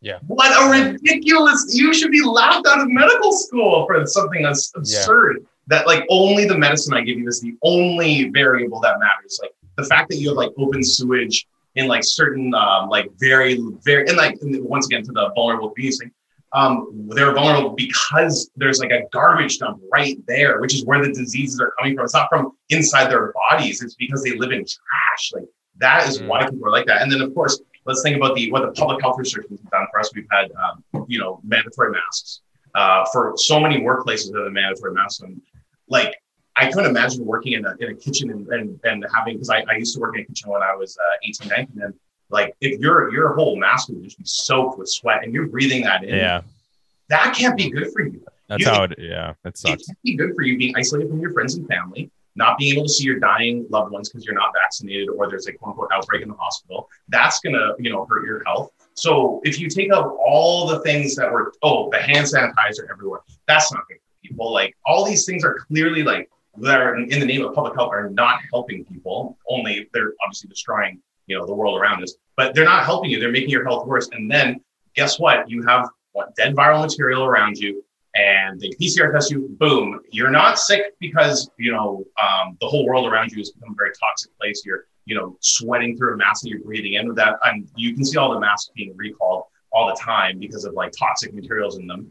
Yeah. What a ridiculous! You should be laughed out of medical school for something as absurd yeah. that like only the medicine I give you is the only variable that matters. Like the fact that you have like open sewage in like certain um, like very very and like and once again to the vulnerable beings. Like, Um, they're vulnerable because there's like a garbage dump right there, which is where the diseases are coming from. It's not from inside their bodies. It's because they live in trash. Like that is mm. why people are like that. And then of course, let's think about the, what the public health restrictions have done for us. We've had, um, you know, mandatory masks, uh, for so many workplaces that are mandatory masks. And like, I couldn't imagine working in a, in a kitchen and, and, and having, cause I, I used to work in a kitchen when I was uh, eighteen, nineteen. And like if your your whole mask would just be soaked with sweat and you're breathing that in, yeah, that can't be good for you. That's you, how it, yeah, that sucks. It can't be good for you being isolated from your friends and family, not being able to see your dying loved ones because you're not vaccinated or there's a quote unquote outbreak in the hospital. That's gonna, you know, hurt your health. So if you take out all the things that were, oh, the hand sanitizer everywhere, that's not good for people. Like all these things are clearly like that are in the name of public health are not helping people. Only they're obviously destroying, you know, the world around us, but they're not helping you. They're making your health worse. And then guess what? You have what, dead viral material around you and they P C R test you. Boom. You're not sick because, you know, um, the whole world around you has become a very toxic place. You're, you know, sweating through a mask that you're breathing in with that. And you can see all the masks being recalled all the time because of like toxic materials in them.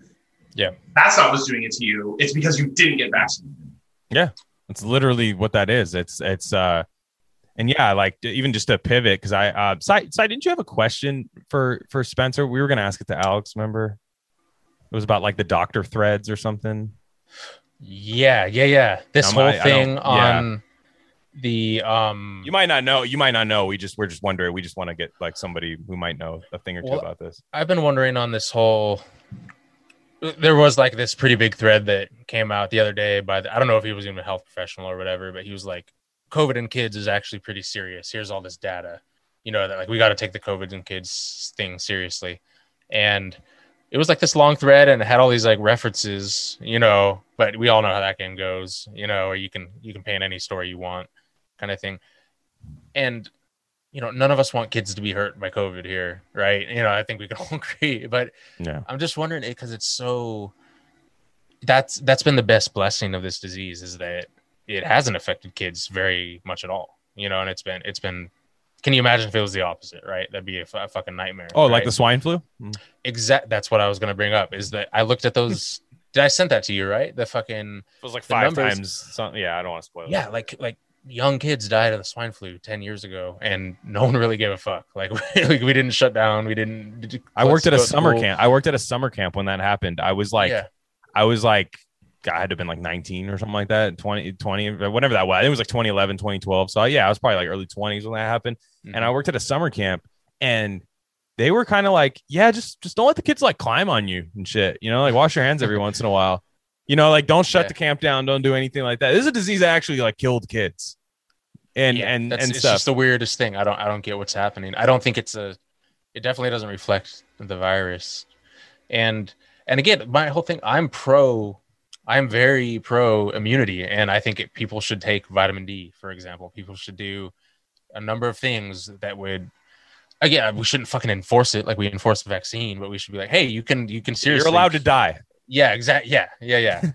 Yeah. That's not what's doing it to you. It's because you didn't get vaccinated. Yeah. That's literally what that is. It's, it's, uh, And yeah, like even just to pivot, because I, uh, Sai, Sai, didn't you have a question for, for Spencer? We were going to ask it to Alex, remember? It was about like the doctor threads or something. Yeah, yeah, yeah. This I'm, whole I, thing I on yeah. the... um. You might not know. You might not know. We just, we're just wondering. We just want to get like somebody who might know a thing or two well, about this. I've been wondering on this whole... There was like this pretty big thread that came out the other day by... The, I don't know if he was even a health professional or whatever, but he was like, COVID in kids is actually pretty serious. Here's all this data, you know, that like we got to take the COVID in kids thing seriously. And it was like this long thread and it had all these like references, you know, but we all know how that game goes, you know, or you can, you can paint any story you want kind of thing. And, you know, none of us want kids to be hurt by COVID here. Right. You know, I think we can all agree, but yeah. I'm just wondering it, cause it's so that's, that's been the best blessing of this disease is that it hasn't affected kids very much at all, you know, and it's been, it's been, can you imagine if it was the opposite, right? That'd be a, f- a fucking nightmare. Oh, right? Like the swine flu? Mm. Exact. That's what I was going to bring up is that I looked at those. Did I send that to you, right? The fucking, it was like five numbers. times. Some, yeah. I don't want to spoil it. Yeah. That. Like, like young kids died of the swine flu ten years ago, and no one really gave a fuck. Like, like we didn't shut down. We didn't. Did I worked at a summer camp. I worked at a summer camp when that happened. I was like, yeah. I was like, God, I had to have been like nineteen or something like that. twenty, twenty, whatever that was. It was like twenty eleven, twenty twelve. So yeah, I was probably like early twenties when that happened. Mm-hmm. And I worked at a summer camp, and they were kind of like, yeah, just, just don't let the kids like climb on you and shit. You know, like wash your hands every once in a while. You know, like, don't shut yeah. the camp down. Don't do anything like that. This is a disease that actually like killed kids, and yeah, and and it's stuff. Just the weirdest thing. I don't I don't get what's happening. I don't think it's a. It definitely doesn't reflect the virus, and and again, my whole thing. I'm pro. I'm very pro immunity, and I think it, people should take vitamin D, for example. People should do a number of things that would. Again, we shouldn't fucking enforce it like we enforce a vaccine, but we should be like, hey, you can you can seriously. You're allowed to die. Yeah, exactly. Yeah, yeah, yeah. we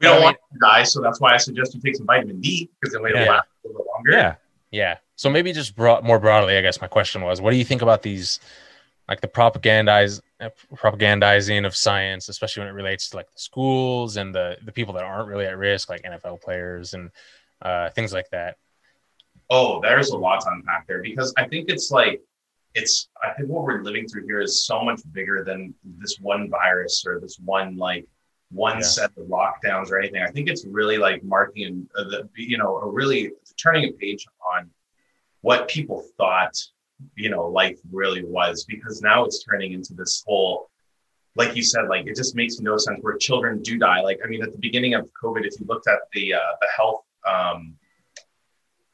but don't I mean, want to die, so that's why I suggest you take some vitamin D, because it'll yeah. last a little longer. Yeah, yeah. So maybe just broad, more broadly, I guess my question was, what do you think about these, like the propagandize, propagandizing of science, especially when it relates to like the schools and the, the people that aren't really at risk, like N F L players and uh, things like that? Oh, there's a lot to unpack there, because I think it's like, It's, I think what we're living through here is so much bigger than this one virus or this one, like one yeah. set of lockdowns or anything. I think it's really like marking, uh, the, you know, a really turning a page on what people thought, you know, life really was, because now it's turning into this whole, like you said, like, it just makes no sense where children do die. Like, I mean, at the beginning of COVID, if you looked at the, uh, the health, um,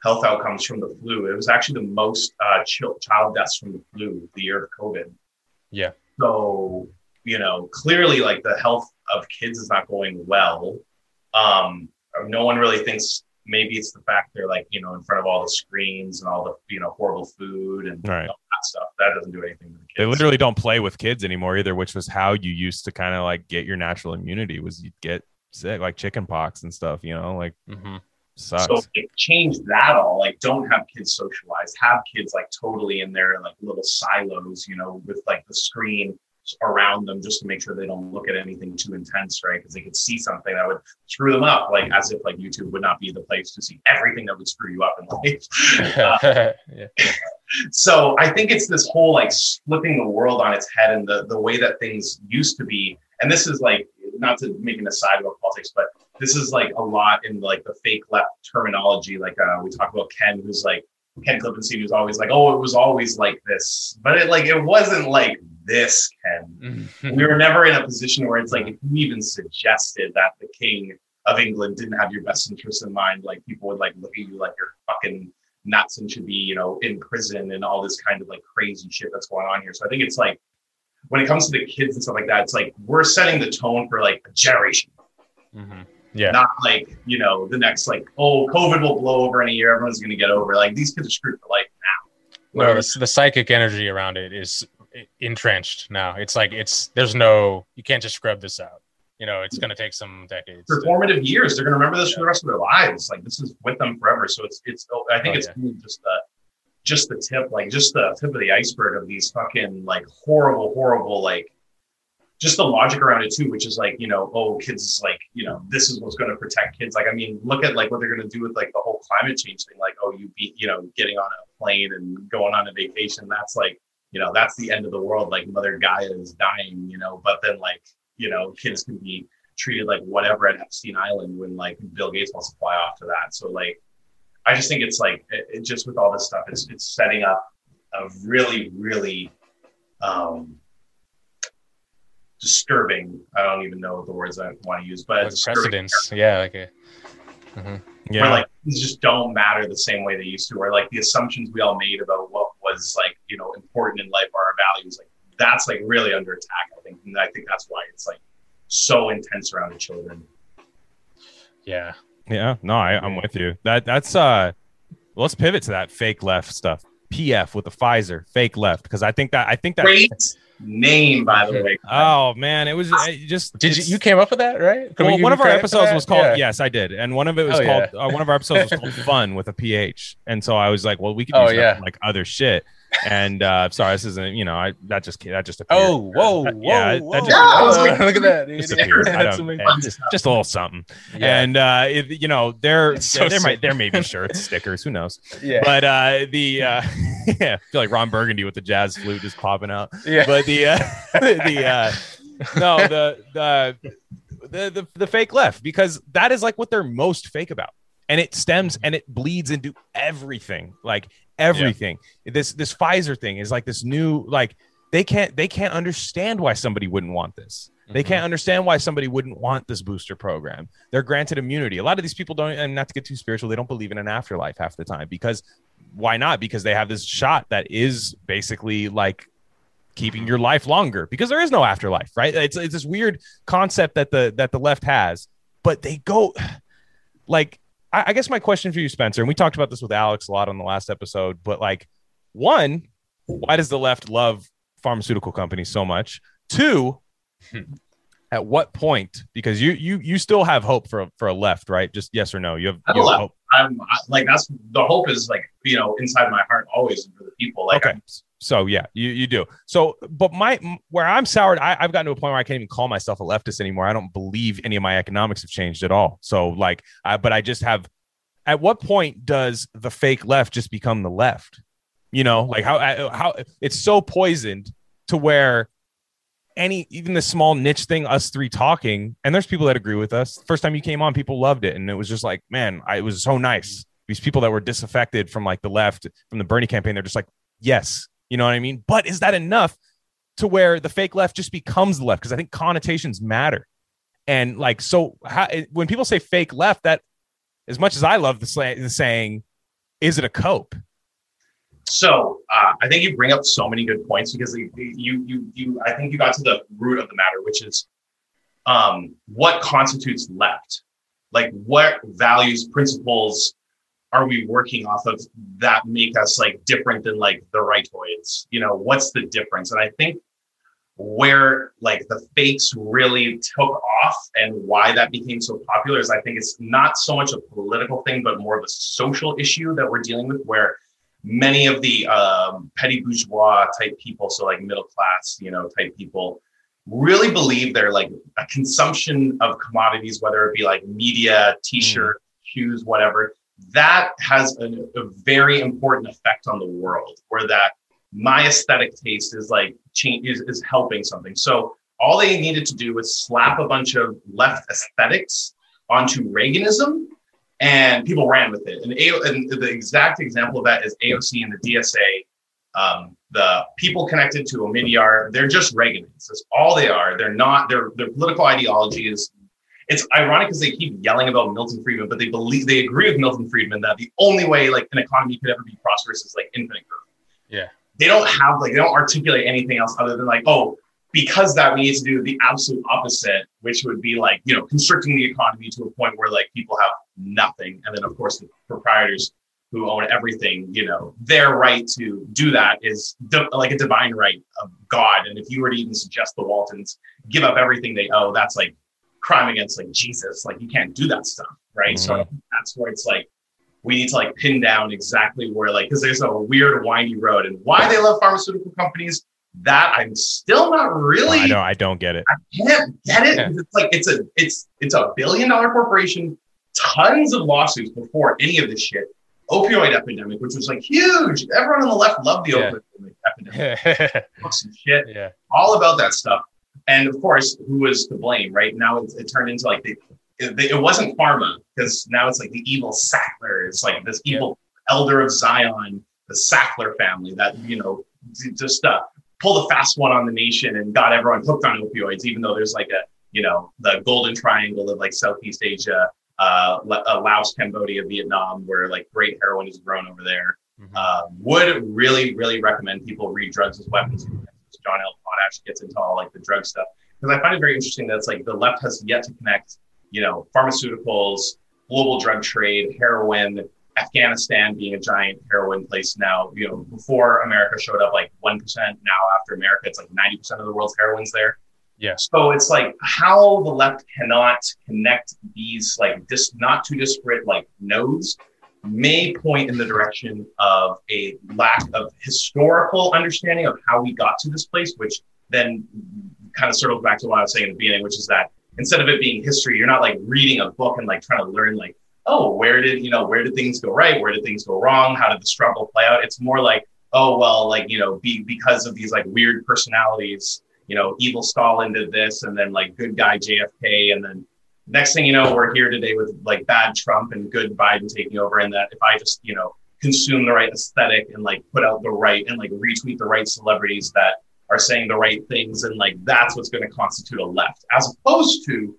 health outcomes from the flu, it was actually the most uh, child deaths from the flu the year of COVID. Yeah. So, you know, clearly like the health of kids is not going well. Um, no one really thinks maybe it's the fact they're like, you know, in front of all the screens and all the, you know, horrible food and right. all that stuff. That doesn't do anything to the kids. They literally don't play with kids anymore either, which was how you used to kind of like get your natural immunity, was you'd get sick, like chicken pox and stuff, you know, like... Mm-hmm. Sucks. So like, change that all. Like, don't have kids socialized. Have kids like totally in their like little silos, you know, with like the screen around them, just to make sure they don't look at anything too intense, right? Because they could see something that would screw them up. Like, as if like YouTube would not be the place to see everything that would screw you up in life. Uh, yeah. So I think it's this whole like flipping the world on its head, and the the way that things used to be. And this is like, not to make an aside about politics, but this is like a lot in like the fake left terminology. Like uh, we talk about Ken, who's like Ken Klippenstein, who's always like, oh, it was always like this, but it like it wasn't like this, Ken. We were never in a position where it's like, if you even suggested that the King of England didn't have your best interests in mind, like people would like look at you like you're fucking nuts and should be, you know, in prison and all this kind of like crazy shit that's going on here. So I think it's like, when it comes to the kids and stuff like that, it's like we're setting the tone for like a generation. Mm-hmm. Yeah. Not like, you know, the next like, oh, COVID will blow over in a year. Everyone's going to get over it. Like, these kids are screwed for life now. Well, the, the psychic energy around it is entrenched now. It's like, it's, there's no, you can't just scrub this out. You know, it's going to take some decades. For formative years. They're going to remember this yeah. for the rest of their lives. Like, this is with them forever. So it's, it's, I think oh, it's yeah. just the, just the tip, like just the tip of the iceberg of these fucking like horrible, horrible, like just the logic around it too, which is like, you know, oh, kids, like, you know, this is what's going to protect kids. Like, I mean, look at like what they're going to do with like the whole climate change thing. Like, oh, you be, you know, getting on a plane and going on a vacation. That's like, you know, that's the end of the world. Like Mother Gaia is dying, you know, but then like, you know, kids can be treated like whatever at Epstein Island when like Bill Gates wants to fly off to that. So like, I just think it's like, it, it just with all this stuff, it's it's setting up a really, really um, disturbing, I don't even know the words I want to use, but like precedence. Yeah. Like a, mm-hmm. yeah. Where like, these just don't matter the same way they used to, or like the assumptions we all made about what was like, you know, important in life, our values, like that's like really under attack, I think. And I think that's why it's like so intense around the children. Yeah. Yeah, no, I, I'm with you. That that's uh, let's pivot to that fake left stuff. P F with the Pfizer fake left, because I think that I think that Wait. name, by the way. Oh man, it was it just. Did you you came up with that, right? Well, one of our episodes was called yeah. yes, I did, and one of it was oh, called yeah. uh, one of our episodes was called Fun with a P H, and so I was like, well, we could do oh, stuff yeah. like other shit. And uh, sorry, this isn't you know I that just that just appeared. Oh whoa, that, whoa yeah, whoa. That just, no, uh, look at that, dude. Just, appeared. I don't, just, just a little something. Yeah. And uh, it, you know there so there might there may be shirts, stickers, who knows? Yeah. But uh, the uh, yeah, I feel like Ron Burgundy with the jazz flute just popping out. Yeah. But the uh, the uh, no the the, the the the fake left, because that is like what they're most fake about, and it stems and it bleeds into everything like. Everything yeah. this this Pfizer thing is like this new like they can't they can't understand why somebody wouldn't want this. Mm-hmm. They can't understand why somebody wouldn't want this booster program. They're granted immunity. A lot of these people don't, and not to get too spiritual, they don't believe in an afterlife half the time, because why not? Because they have this shot that is basically like keeping your life longer, because there is no afterlife, right? It's it's this weird concept that the that the left has, but they go like. I guess my question for you, Spencer, and we talked about this with Alex a lot on the last episode, but like, one, why does the left love pharmaceutical companies so much? Two, at what point? Because you you you still have hope for a, for a left, right? Just yes or no. You have, you have hope. I'm I, like that's the hope is like you know inside my heart always for the people. Like, okay, I'm, so yeah, you you do. So, but my where I'm soured, I, I've gotten to a point where I can't even call myself a leftist anymore. I don't believe any of my economics have changed at all. So like, I, but I just have. At what point does the fake left just become the left? You know, like how how it's so poisoned to where any even the small niche thing, us three talking, and there's people that agree with us. First time you came on, people loved it, and it was just like, man, I, it was so nice. These people that were disaffected from like the left from the Bernie campaign, they're just like, yes. You know what I mean? But is that enough to where the fake left just becomes the left? Because I think connotations matter. And like, so how, when people say fake left, that as much as I love the, sl- the saying, is it a cope? So uh, I think you bring up so many good points, because you, you, you, you, I think you got to the root of the matter, which is um, what constitutes left? Like what values, principles, are we working off of that make us like different than like the rightoids? You know, what's the difference? And I think where like the fakes really took off and why that became so popular is I think it's not so much a political thing, but more of a social issue that we're dealing with, where many of the um, petty bourgeois type people, so like middle class, you know, type people really believe they're like a consumption of commodities, whether it be like media, t-shirt, mm. shoes, whatever. That has a, a very important effect on the world, where that my aesthetic taste is like change is, is helping something. So all they needed to do was slap a bunch of left aesthetics onto Reaganism, and people ran with it. And, a- and the exact example of that is A O C and the D S A. Um, the people connected to Omidyar, they're just Reaganists. That's all they are. They're not. Their their political ideology is. It's ironic because they keep yelling about Milton Friedman, but they believe they agree with Milton Friedman that the only way like an economy could ever be prosperous is like infinite growth. Yeah. They don't have like, they don't articulate anything else other than like, oh, because that we need to do the absolute opposite, which would be like, you know, constricting the economy to a point where like people have nothing. And then of course the proprietors who own everything, you know, their right to do that is di- like a divine right of God. And if you were to even suggest the Waltons give up everything they owe, that's like crime against like Jesus, like you can't do that stuff, right? Mm-hmm. So that's where it's like we need to like pin down exactly where like, because there's a weird windy road, and why they love pharmaceutical companies, that I'm still not really. I know I don't get it. I can't get it. Yeah. It's like it's a it's it's a billion dollar corporation, tons of lawsuits before any of this shit. Opioid epidemic, which was like huge. Everyone on the left loved the yeah. opioid epidemic. Books and shit. Yeah. All about that stuff. And of course, who was to blame, right? Now it, it turned into like, the, it, it wasn't pharma, because now it's like the evil Sackler. It's like this evil yeah. elder of Zion, the Sackler family that, you know, just uh, pulled a fast one on the nation and got everyone hooked on opioids, even though there's like a, you know, the golden triangle of like Southeast Asia, uh, Laos, Cambodia, Vietnam, where like great heroin is grown over there. Mm-hmm. Uh, would really, really recommend people read Drugs as Weapons. John L. Potash gets into all like the drug stuff, because I find it very interesting that it's like the left has yet to connect, you know, pharmaceuticals, global drug trade, heroin, Afghanistan being a giant heroin place now, you know, before America showed up, like one percent. Now after America, it's like ninety percent of the world's heroin's there. Yeah. So it's like how the left cannot connect these like dis- not too disparate like nodes may point in the direction of a lack of historical understanding of how we got to this place, which then kind of circles back to what I was saying in the beginning, which is that instead of it being history, you're not like reading a book and like trying to learn like, oh, where did, you know, where did things go right? Where did things go wrong? How did the struggle play out? It's more like, oh, well, like, you know, be, because of these like weird personalities, you know, evil Stalin did this and then like good guy J F K. And then next thing you know, we're here today with like bad Trump and good Biden taking over. And that if I just, you know, consume the right aesthetic and like put out the right and like retweet the right celebrities that are saying the right things, and like that's what's going to constitute a left, as opposed to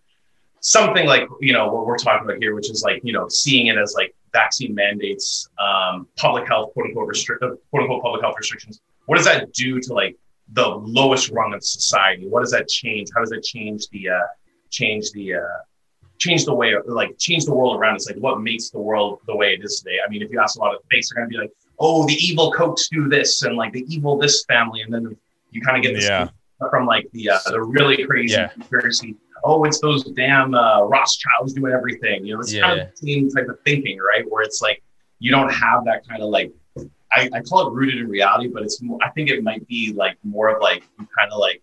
something like, you know, what we're talking about here, which is like, you know, seeing it as like vaccine mandates, um, public health, quote unquote, restrict, quote unquote, public health restrictions. What does that do to like the lowest rung of society? What does that change? How does that change the, uh, change the, uh, change the way, like change the world around us? Like what makes the world the way it is today? I mean, if you ask a lot of fakes, they're going to be like, oh, the evil Kochs do this and like the evil this family. And then you kind of get this yeah. from like the, uh, the really crazy yeah. conspiracy. Oh, it's those damn uh, Rothschilds doing everything. You know, it's yeah. kind of the same type of thinking, right? Where it's like, you don't have that kind of like, I, I call it rooted in reality, but it's more, I think it might be like more of like, you kind of like,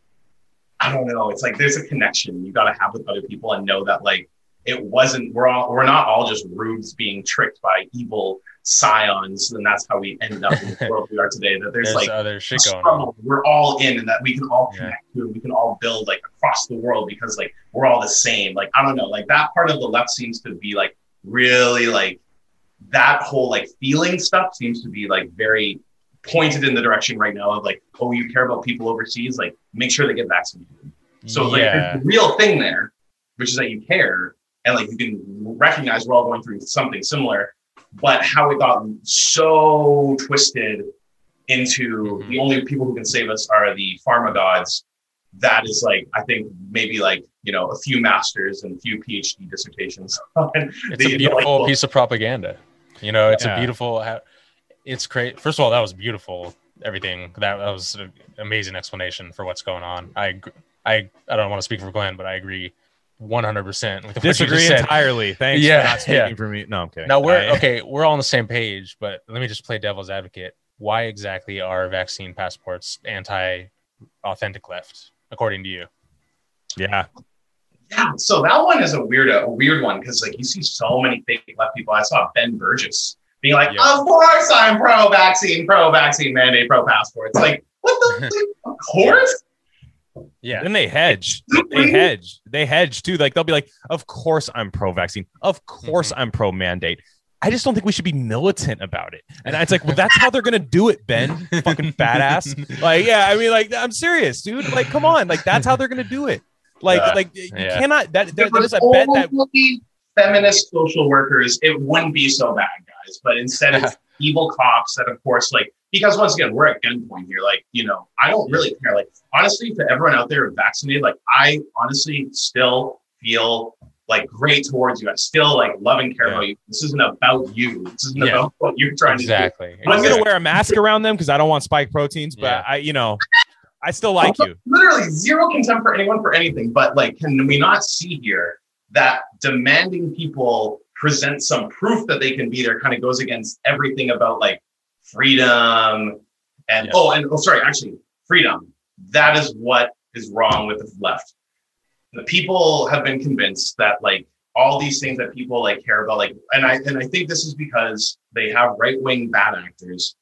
I don't know. It's like, there's a connection you got to have with other people and know that like, it wasn't, we're all, we're not all just rubes being tricked by evil scions. And that's how we ended up in the world we are today. That there's, there's like other shit going on. We're all in, and that we can all connect yeah. to, and we can all build like across the world because like, we're all the same. Like, I don't know, like that part of the left seems to be like really like that whole like feeling stuff seems to be like very pointed in the direction right now of like, oh, you care about people overseas, like make sure they get vaccinated. So like yeah. there's the real thing there, which is that you care. And like you can recognize we're all going through something similar, but how it got so twisted into mm-hmm. the only people who can save us are the pharma gods. That is like, I think maybe like, you know, a few masters and a few PhD dissertations. It's a beautiful like, piece of propaganda. You know, it's yeah. a beautiful, it's great. First of all, that was beautiful. Everything that, that was an amazing explanation for what's going on. I, I, I don't want to speak for Glenn, but I agree. one hundred percent with disagree entirely. Thanks yeah, for not speaking yeah. for me. No, I'm kidding. Now we're I, okay. We're all on the same page, but let me just play devil's advocate. Why exactly are vaccine passports anti-authentic left, according to you? Yeah, yeah. So that one is a weird, a weird one because like you see so many fake left people. I saw Ben Burgess being like, yeah. "Of course I'm pro-vaccine, pro-vaccine mandate, pro-passports." Like, what the? Of course. Yeah. Then they hedge. They hedge. They hedge too. Like they'll be like, of course I'm pro-vaccine. Of course mm-hmm. I'm pro-mandate. I just don't think we should be militant about it. And it's like, well, that's how they're gonna do it, Ben. Fucking badass. Like, yeah, I mean, like, I'm serious, dude. Like, come on. Like, that's how they're gonna do it. Like, uh, like you yeah. cannot. That there, there's a bet that feminist social workers. It wouldn't be so bad, guys. But instead, it's evil cops that, of course, like. Because once again, we're at gunpoint here. Like, you know, I don't really care. Like, honestly, to everyone out there vaccinated, like, I honestly still feel like great towards you. I still like love and care yeah. about you. This isn't about you. This isn't yeah. about what you're trying exactly. to do. Exactly. I'm gonna wear a mask around them because I don't want spike proteins. But yeah. I, you know, I still like you. Literally zero contempt for anyone for anything. But like, can we not see here that demanding people present some proof that they can be there kind of goes against everything about like. Freedom and yes. oh, and oh, sorry, actually, freedom. That is what is wrong with the left. The people have been convinced that like all these things that people like care about, like, and I and I think this is because they have right wing bad actors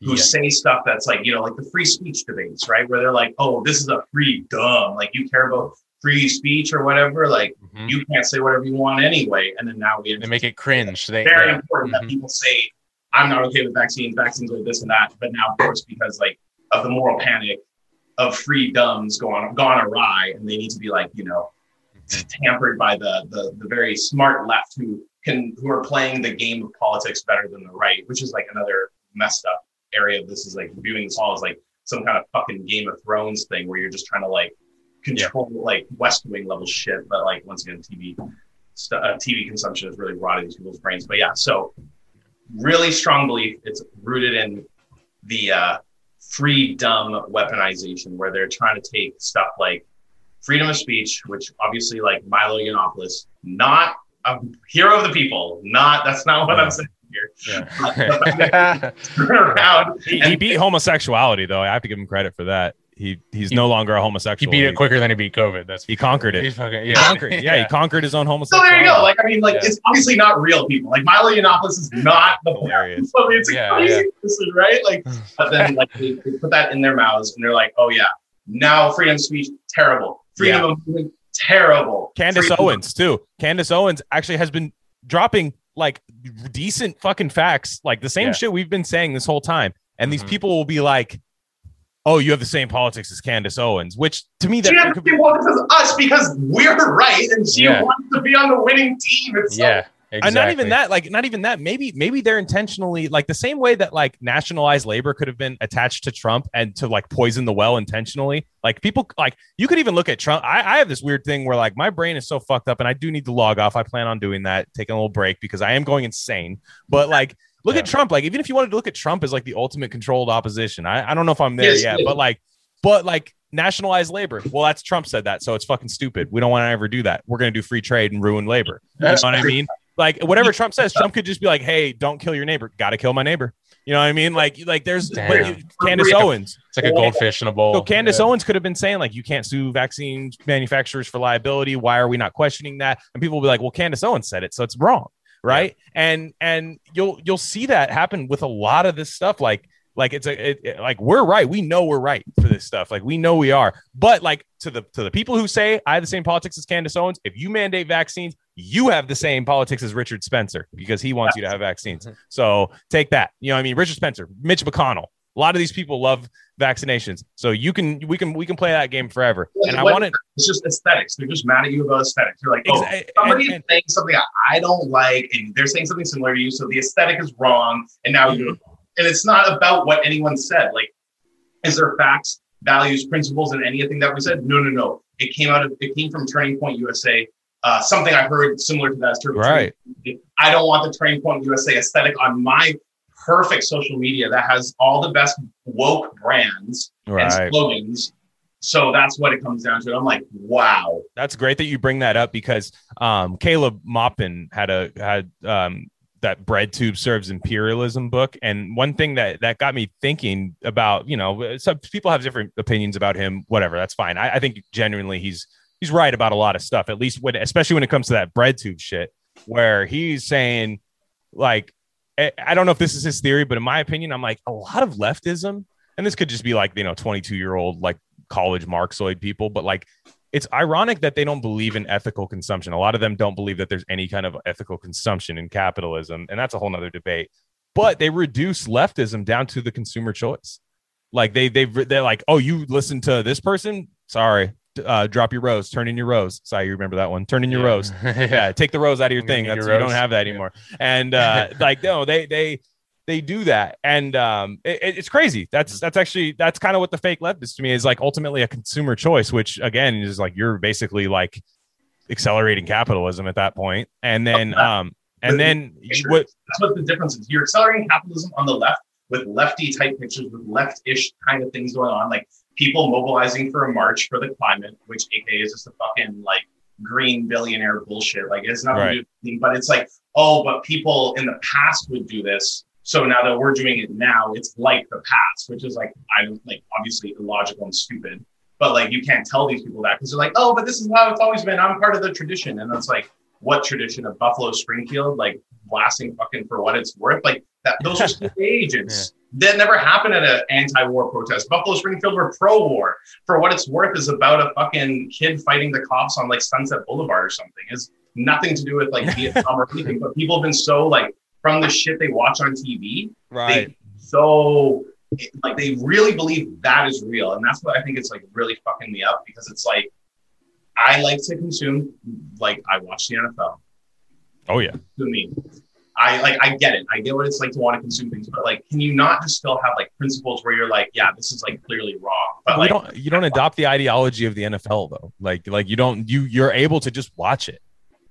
who yes. say stuff that's like, you know, like the free speech debates, right? Where they're like, oh, this is a free dumb, like you care about free speech or whatever, like mm-hmm. you can't say whatever you want anyway. And then now we they make it cringe. They, very yeah. important mm-hmm. that people say. I'm not okay with vaccines, vaccines like this and that. But now, of course, because like of the moral panic of free dumbs gone, gone awry, and they need to be like, you know, tampered by the, the the very smart left who can who are playing the game of politics better than the right, which is like another messed up area of this is like viewing this all as like some kind of fucking Game of Thrones thing where you're just trying to like control yeah. like West Wing level shit. But like once again, T V, st- uh, T V consumption has really rotted these people's brains. But yeah, so. really strong belief. It's rooted in the uh, free dumb weaponization, where they're trying to take stuff like freedom of speech, which obviously, like Milo Yiannopoulos, not a hero of the people. Not that's not what yeah. I'm saying here. Yeah. Turn around. He, and, he beat homosexuality, though. I have to give him credit for that. He he's he, no longer a homosexual. He beat it quicker than he beat COVID. That's he conquered it. He fucking, yeah. Conquered, yeah, yeah, he conquered his own homosexuality. So there you go. Like I mean, like yeah. it's obviously not real people. Like Milo Yiannopoulos is not the hilarious. I mean, it's a yeah, crazy yeah. person, right? Like, but then like they, they put that in their mouths and they're like, oh yeah, now freedom of speech terrible, freedom yeah. of movement terrible. Candace freedom. Owens too. Candace Owens actually has been dropping like decent fucking facts, like the same yeah. shit we've been saying this whole time, and mm-hmm. these people will be like, oh, you have the same politics as Candace Owens, which to me, that she has the same politics as us because we're right, and she yeah. wants to be on the winning team. It's yeah, so- exactly. And not even that, like, not even that. Maybe, maybe they're intentionally, like, the same way that like nationalized labor could have been attached to Trump and to like poison the well intentionally. Like people, like you could even look at Trump. I, I have this weird thing where like my brain is so fucked up, and I do need to log off. I plan on doing that, taking a little break because I am going insane. But like. Look yeah. at Trump. Like, even if you wanted to look at Trump as like the ultimate controlled opposition, I, I don't know if I'm there yes, yet, but like, but like nationalized labor. Well, that's Trump said that. So it's fucking stupid. We don't want to ever do that. We're going to do free trade and ruin labor. You that's know what I mean? Like whatever Trump says, Trump could just be like, hey, don't kill your neighbor. Got to kill my neighbor. You know what I mean? Like, like there's like, Candace Owens. It's like a goldfish in a bowl. So Candace yeah. Owens could have been saying like, you can't sue vaccine manufacturers for liability. Why are we not questioning that? And people will be like, well, Candace Owens said it, so it's wrong. Right. Yeah. And and you'll you'll see that happen with a lot of this stuff. Like like it's a it, it, like we're right. We know we're right for this stuff. Like we know we are. But like to the to the people who say I have the same politics as Candace Owens. If you mandate vaccines, you have the same politics as Richard Spencer because he wants you to have vaccines. So take that. You know what I mean? Richard Spencer, Mitch McConnell. A lot of these people love vaccinations. So you can we can we can play that game forever. And I want it. It's just aesthetics. They're just mad at you about aesthetics. You're like, oh, exa- somebody and, and, is saying something I don't like, and they're saying something similar to you. So the aesthetic is wrong. And now you and it's not about what anyone said. Like, is there facts, values, principles, and anything that we said? No, no, no. It came out of it came from Turning Point U S A. Uh, something I heard similar to that. Right. I don't want the Turning Point U S A aesthetic on my perfect social media that has all the best woke brands right. and slogans. So that's what it comes down to. I'm like, wow. That's great that you bring that up because um, Caleb Maupin had a had um, that Bread Tube Serves Imperialism book. And one thing that that got me thinking about, you know, some people have different opinions about him, whatever. That's fine. I, I think genuinely he's he's right about a lot of stuff, at least when especially when it comes to that bread tube shit, where he's saying like, I don't know if this is his theory, but in my opinion, I'm like a lot of leftism. And this could just be like, you know, twenty-two year old, like college Marxoid people. But like, it's ironic that they don't believe in ethical consumption. A lot of them don't believe that there's any kind of ethical consumption in capitalism. And that's a whole nother debate. But they reduce leftism down to the consumer choice. Like they, they, they're like, oh, you listen to this person. Sorry. Uh, drop your rose, turn in your rose. Sorry, you remember that one. Turn in your yeah. rose. Yeah, take the rose out of your thing. That's, your you don't have that anymore. Yeah. And uh, like, no, they they they do that, and um, it, it's crazy. That's that's actually that's kind of what the fake left is to me. Is like ultimately a consumer choice, which again is like you're basically like accelerating capitalism at that point. And then um, and then you, what? That's what the difference is. You're accelerating capitalism on the left with lefty type pictures, with left-ish kind of things going on, like. People mobilizing for a march for the climate, which aka is just a fucking like green billionaire bullshit. Like it's not, right. Anything, but it's like, oh, but people in the past would do this. So now that we're doing it now, it's like the past, which is like, I don't like obviously illogical and stupid, but like, you can't tell these people that because they're like, oh, but this is how it's always been. I'm part of the tradition. And that's like, what tradition of Buffalo Springfield, like blasting fucking for what it's worth. Like that, those are just agents. Yeah. That never happened at an anti-war protest. Buffalo Springfield were pro-war. For what it's worth is about a fucking kid fighting the cops on like Sunset Boulevard or something. It's nothing to do with like Vietnam or anything, but people have been so like from the shit they watch on T V. Right. They, so like they really believe that is real. And that's what I think it's like really fucking me up because it's like, I like to consume, like I watch the N F L. Oh yeah. To me. I like, I get it. I get what it's like to want to consume things, but like, can you not just still have like principles where you're like, yeah, this is like clearly wrong. But like, you don't, you don't adopt the ideology of the N F L though. Like, like you don't, you, you're able to just watch it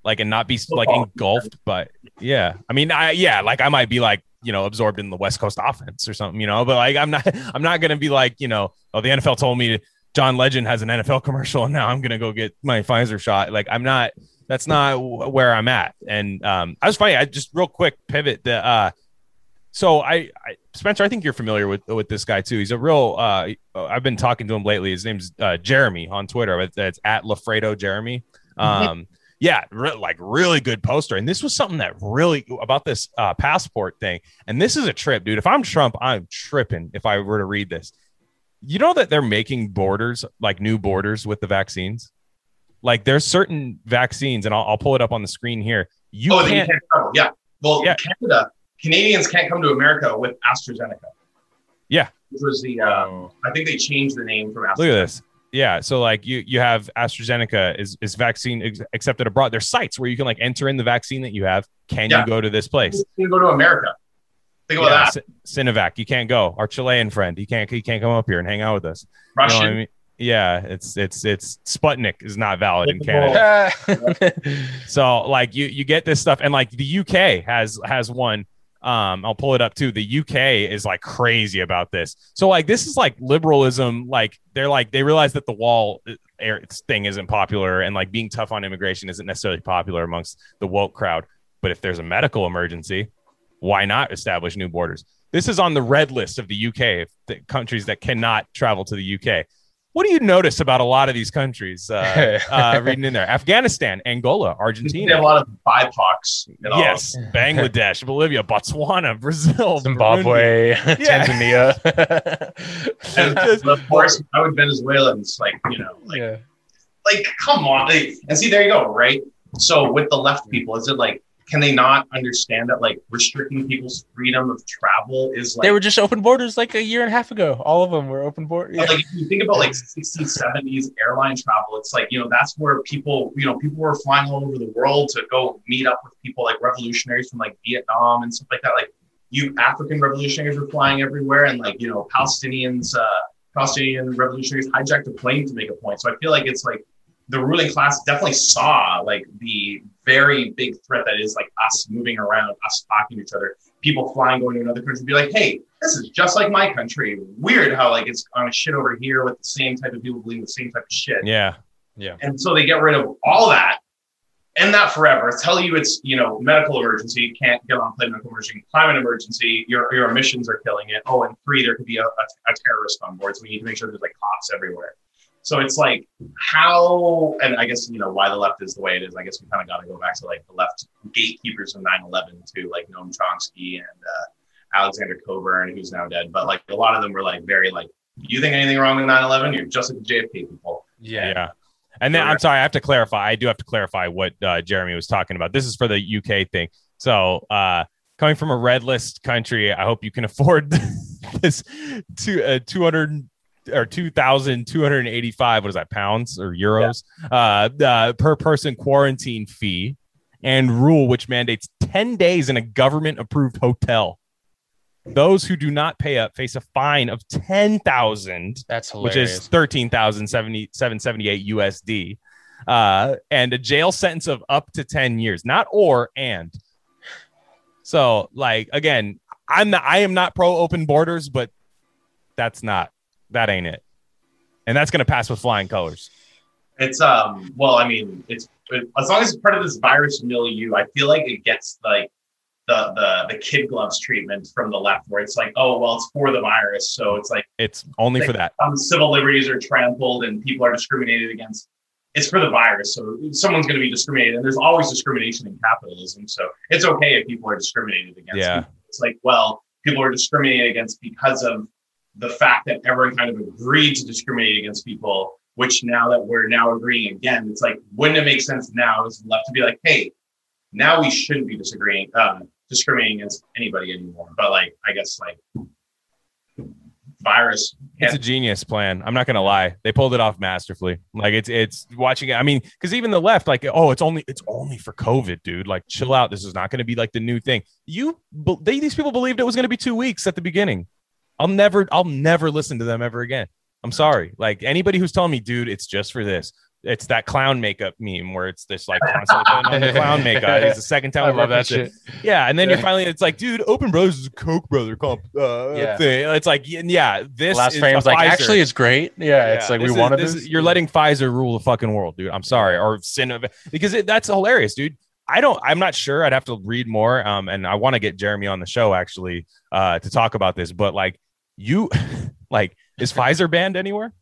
like, and not be like engulfed by, yeah. I mean, I, yeah, like I might be like, you know, absorbed in the West Coast offense or something, you know, but like, I'm not, I'm not going to be like, you know, oh, the N F L told me to, John Legend has an N F L commercial and now I'm going to go get my Pfizer shot. Like, I'm not, that's not where I'm at. And um, I was funny. I just real quick pivot the, uh, So I, I, Spencer, I think you're familiar with, with this guy too. He's a real, uh, I've been talking to him lately. His name's uh, Jeremy on Twitter. It's at Lafredo Jeremy. Um, mm-hmm. Yeah. Re- like really good poster. And this was something that really about this uh, passport thing. And this is a trip, dude. If I'm Trump, I'm tripping. If I were to read this, you know that they're making borders, like new borders with the vaccines. Like there's certain vaccines and I'll, I'll pull it up on the screen here. You oh, can't. Canada. Yeah. Well, yeah. Canada. Canadians can't come to America with AstraZeneca. Yeah. Which was the, uh, I think they changed the name from AstraZeneca. Look at this. Yeah. So like you, you have AstraZeneca is, is vaccine ex- accepted abroad. There's sites where you can like enter in the vaccine that you have. Can yeah. you go to this place? You can go to America. Think about yeah, that. C- Sinovac. You can't go. Our Chilean friend. He can't, he can't come up here and hang out with us. Russian. You know what I mean? Yeah, it's it's it's Sputnik is not valid in Canada. So like you, you get this stuff and like the U K has, has one. Um, I'll pull it up too. The U K is like crazy about this. So like, this is like liberalism. Like they're like, they realize that the wall thing isn't popular and like being tough on immigration isn't necessarily popular amongst the woke crowd. But if there's a medical emergency, why not establish new borders? This is on the red list of the U K, the countries that cannot travel to the U K. What do you notice about a lot of these countries uh, uh, reading in there? Afghanistan, Angola, Argentina. They have a lot of B I P O Cs. Yes. Bangladesh, Bolivia, Botswana, Brazil, Zimbabwe, yeah. Tanzania. And just, of course, I would Venezuelans, like, you know, like, yeah. like come on. They, and see, there you go, right? So with the left people, is it like, can they not understand that like restricting people's freedom of travel is like they were just open borders like a year and a half ago. All of them were open borders. Yeah. Like if you think about like sixties, seventies airline travel, it's like, you know, that's where people, you know, people were flying all over the world to go meet up with people like revolutionaries from like Vietnam and stuff like that. Like you African revolutionaries were flying everywhere and like, you know, Palestinians, uh, Palestinian revolutionaries hijacked a plane to make a point. So I feel like it's like the ruling class definitely saw like the very big threat that is like us moving around, us talking to each other, people flying, going to another country, be like, hey, this is just like my country. Weird how like it's on a shit over here with the same type of people believing the same type of shit. Yeah. Yeah. And so they get rid of all that and that forever. Tell you it's, you know, medical emergency. You can't get on plane, medical emergency, climate emergency. Your, your emissions are killing it. Oh, and three, there could be a, a, a terrorist on board. So we need to make sure there's like cops everywhere. So it's like how, and I guess, you know, why the left is the way it is. I guess we kind of got to go back to like the left gatekeepers of nine eleven to like Noam Chomsky and uh, Alexander Coburn, who's now dead. But like a lot of them were like very like, you think anything wrong with nine eleven? You're just like the J F K people. Yeah. yeah. And then I'm sorry, I have to clarify. I do have to clarify what uh, Jeremy was talking about. This is for the U K thing. So uh, coming from a red list country, I hope you can afford this to uh, two hundred or two thousand two hundred eighty-five, what is that, pounds or euros, yeah. uh, uh, per person quarantine fee and rule, which mandates ten days in a government-approved hotel. Those who do not pay up face a fine of ten thousand dollars, that's hilarious, which is thirteen thousand seven hundred seventy-eight U S D, uh, and a jail sentence of up to ten years, not or and. So, like, again, I'm not, I am not pro-open borders, but that's not. That ain't it. And that's going to pass with flying colors. It's, um, well, I mean, it's, it, as long as it's part of this virus milieu, I feel like it gets like the, the, the kid gloves treatment from the left where it's like, oh, well, it's for the virus. So it's like, it's only like for that. Some civil liberties are trampled and people are discriminated against. It's for the virus. So someone's going to be discriminated. And there's always discrimination in capitalism. So it's okay if people are discriminated against. Yeah. It's like, well, people are discriminated against because of the fact that everyone kind of agreed to discriminate against people, which now that we're now agreeing again, it's like, wouldn't it make sense now as left to be like, hey, now we shouldn't be disagreeing, um, discriminating against anybody anymore. But like, I guess like virus. It's a genius plan. I'm not going to lie. They pulled it off masterfully. Like it's, it's watching it. I mean, cause even the left, like, oh, it's only, it's only for COVID, dude. Like chill out. This is not going to be like the new thing. You, they, these people believed it was going to be two weeks at the beginning. I'll never, I'll never listen to them ever again. I'm sorry. Like anybody who's telling me, dude, it's just for this. it's that clown makeup meme where it's this like constant on the clown makeup. It's the second time I love that shit. Yeah, and then yeah. you're finally it's like, dude, Open Brothers is a Koch brother comp uh, yeah. thing. It's like, yeah, this last is frame's like Pfizer. Actually it's great. Yeah, yeah, it's like we is, wanted this. This. Is, you're letting Pfizer rule the fucking world, dude. I'm sorry, or sin of because it, that's hilarious, dude. I don't. I'm not sure. I'd have to read more. Um, and I want to get Jeremy on the show actually uh, to talk about this. But like, you, like, is Pfizer banned anywhere?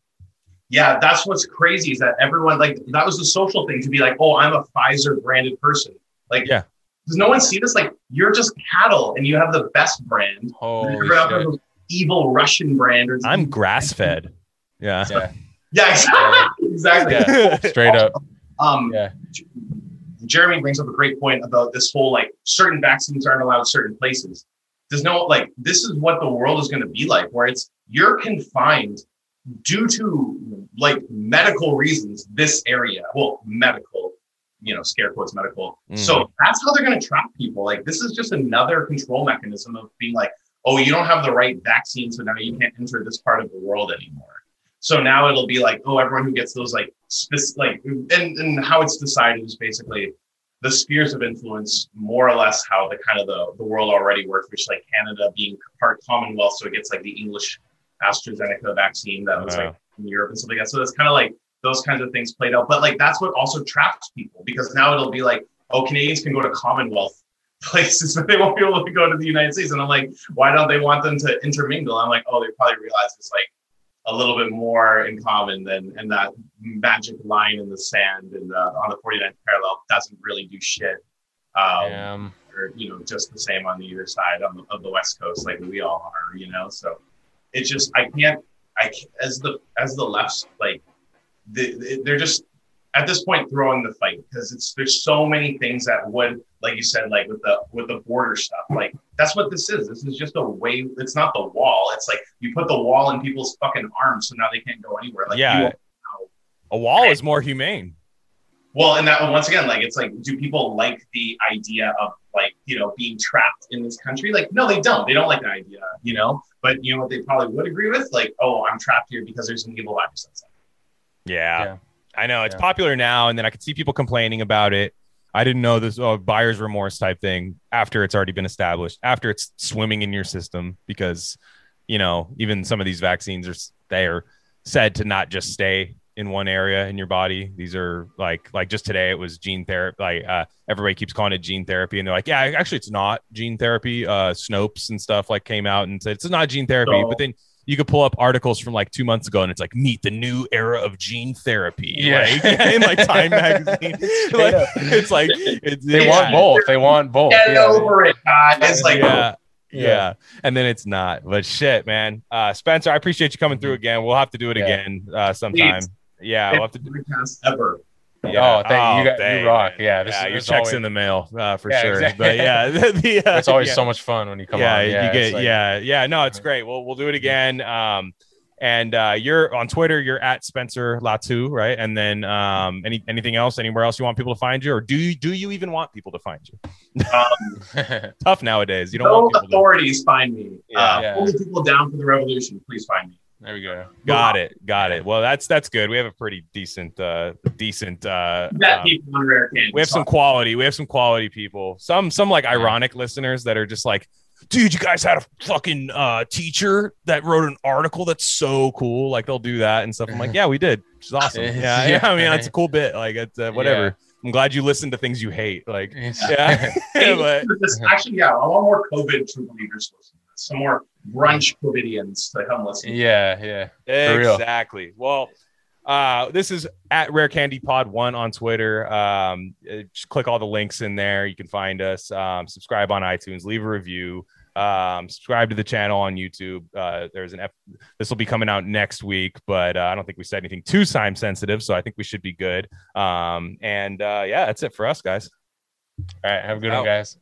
Yeah, that's what's crazy is that everyone like that was the social thing to be like, oh, I'm a Pfizer branded person. Like, yeah, does no one see this? Like, you're just cattle, and you have the best brand. Oh, evil Russian brand. Or I'm grass fed. Yeah. Yeah. Yeah. Exactly. Exactly. Yeah. Straight up. Um. Yeah. Jeremy brings up a great point about this whole, like, certain vaccines aren't allowed certain places. There's no, like, this is what the world is going to be like, where it's, you're confined due to, like, medical reasons, this area. Well, medical, you know, scare quotes, medical. Mm. So that's how they're going to trap people. Like, this is just another control mechanism of being like, oh, you don't have the right vaccine, so now you can't enter this part of the world anymore. So now it'll be like, oh, everyone who gets those like, spe- like, and, and how it's decided is basically the spheres of influence, more or less how the kind of the, the world already works, which like Canada being part Commonwealth. So it gets like the English AstraZeneca vaccine that was wow. like in Europe and stuff like that. So that's kind of like those kinds of things played out. But like, that's what also traps people because now it'll be like, oh, Canadians can go to Commonwealth places, but they won't be able to go to the United States. And I'm like, why don't they want them to intermingle? I'm like, oh, they probably realize it's like, a little bit more in common than and that magic line in the sand and uh, on the forty-ninth parallel doesn't really do shit. Um, or, you know, just the same on the either side on the, of the West Coast, like we all are, you know? So it's just, I can't, I can't, as the, as the left's like, the, they're just at this point throwing the fight because it's, there's so many things that would, like you said, like with the, with the border stuff, like that's what this is. This is just a wave. It's not the wall. It's like you put the wall in people's fucking arms. So now they can't go anywhere. Like yeah. you a wall is more humane. Well, and that once again, like, it's like, do people like the idea of like, you know, being trapped in this country? Like, no, they don't. They don't like the idea, you know, but you know what they probably would agree with? Like, oh, I'm trapped here because there's an evil virus outside. Yeah. yeah. I know it's yeah. popular now, and then I could see people complaining about it. I didn't know this oh, buyer's remorse type thing after it's already been established, after it's swimming in your system, because, you know, even some of these vaccines are they are said to not just stay in one area in your body. These are like like just today it was gene therapy. Like uh, everybody keeps calling it gene therapy, and they're like, yeah, actually it's not gene therapy. Uh, Snopes and stuff like came out and said it's not gene therapy, so- but then. You could pull up articles from like two months ago and it's like meet the new era of gene therapy. Yeah. Like, in like Time magazine. Like, it's like it's, they yeah. want both. They want both. Get yeah. over it, guys. It's like yeah. Yeah. yeah. And then it's not. But shit, man. Uh, Spencer, I appreciate you coming through again. We'll have to do it yeah. again uh, sometime. Please. Yeah, we'll have to do it ever. Yeah. Oh, thank you. You, got, dang, you rock. Man. Yeah, this, yeah, your check's always... in the mail uh, for yeah, sure. Exactly. But yeah, the, uh, it's always yeah. so much fun when you come yeah, on. Yeah, you get, like... yeah, yeah. No, it's great. We'll we'll do it again. Um, and uh, you're on Twitter. You're at Spencer Latu, right? And then um, any anything else? Anywhere else you want people to find you, or do you, do you even want people to find you? Um, Tough nowadays. You don't. No want people authorities to... find me. Yeah, uh, yeah. Only people down for the revolution, please find me. There we go. Got wow. it. Got it. Well, that's that's good. We have a pretty decent, uh, decent. Uh, um, we have some quality. We have some quality people. Some some like ironic listeners that are just like, dude, you guys had a fucking uh, teacher that wrote an article that's so cool. Like they'll do that and stuff. I'm like, yeah, we did. Which is awesome. Yeah, yeah. I mean, that's a cool bit. Like it's uh, whatever. Yeah. I'm glad you listen to things you hate. Like yeah. But, actually, yeah, I want more COVID true believers listening. Some more brunch covidians to come listen. Yeah, yeah, exactly. Well, uh, this is at Rare Candy Pod One on Twitter. Um, just click all the links in there. You can find us. Um, subscribe on iTunes. Leave a review. Um, subscribe to the channel on YouTube. Uh, there's an F- this will be coming out next week, but uh, I don't think we said anything too time sensitive, so I think we should be good. Um, and uh, yeah, that's it for us, guys. All right, have a good one, guys.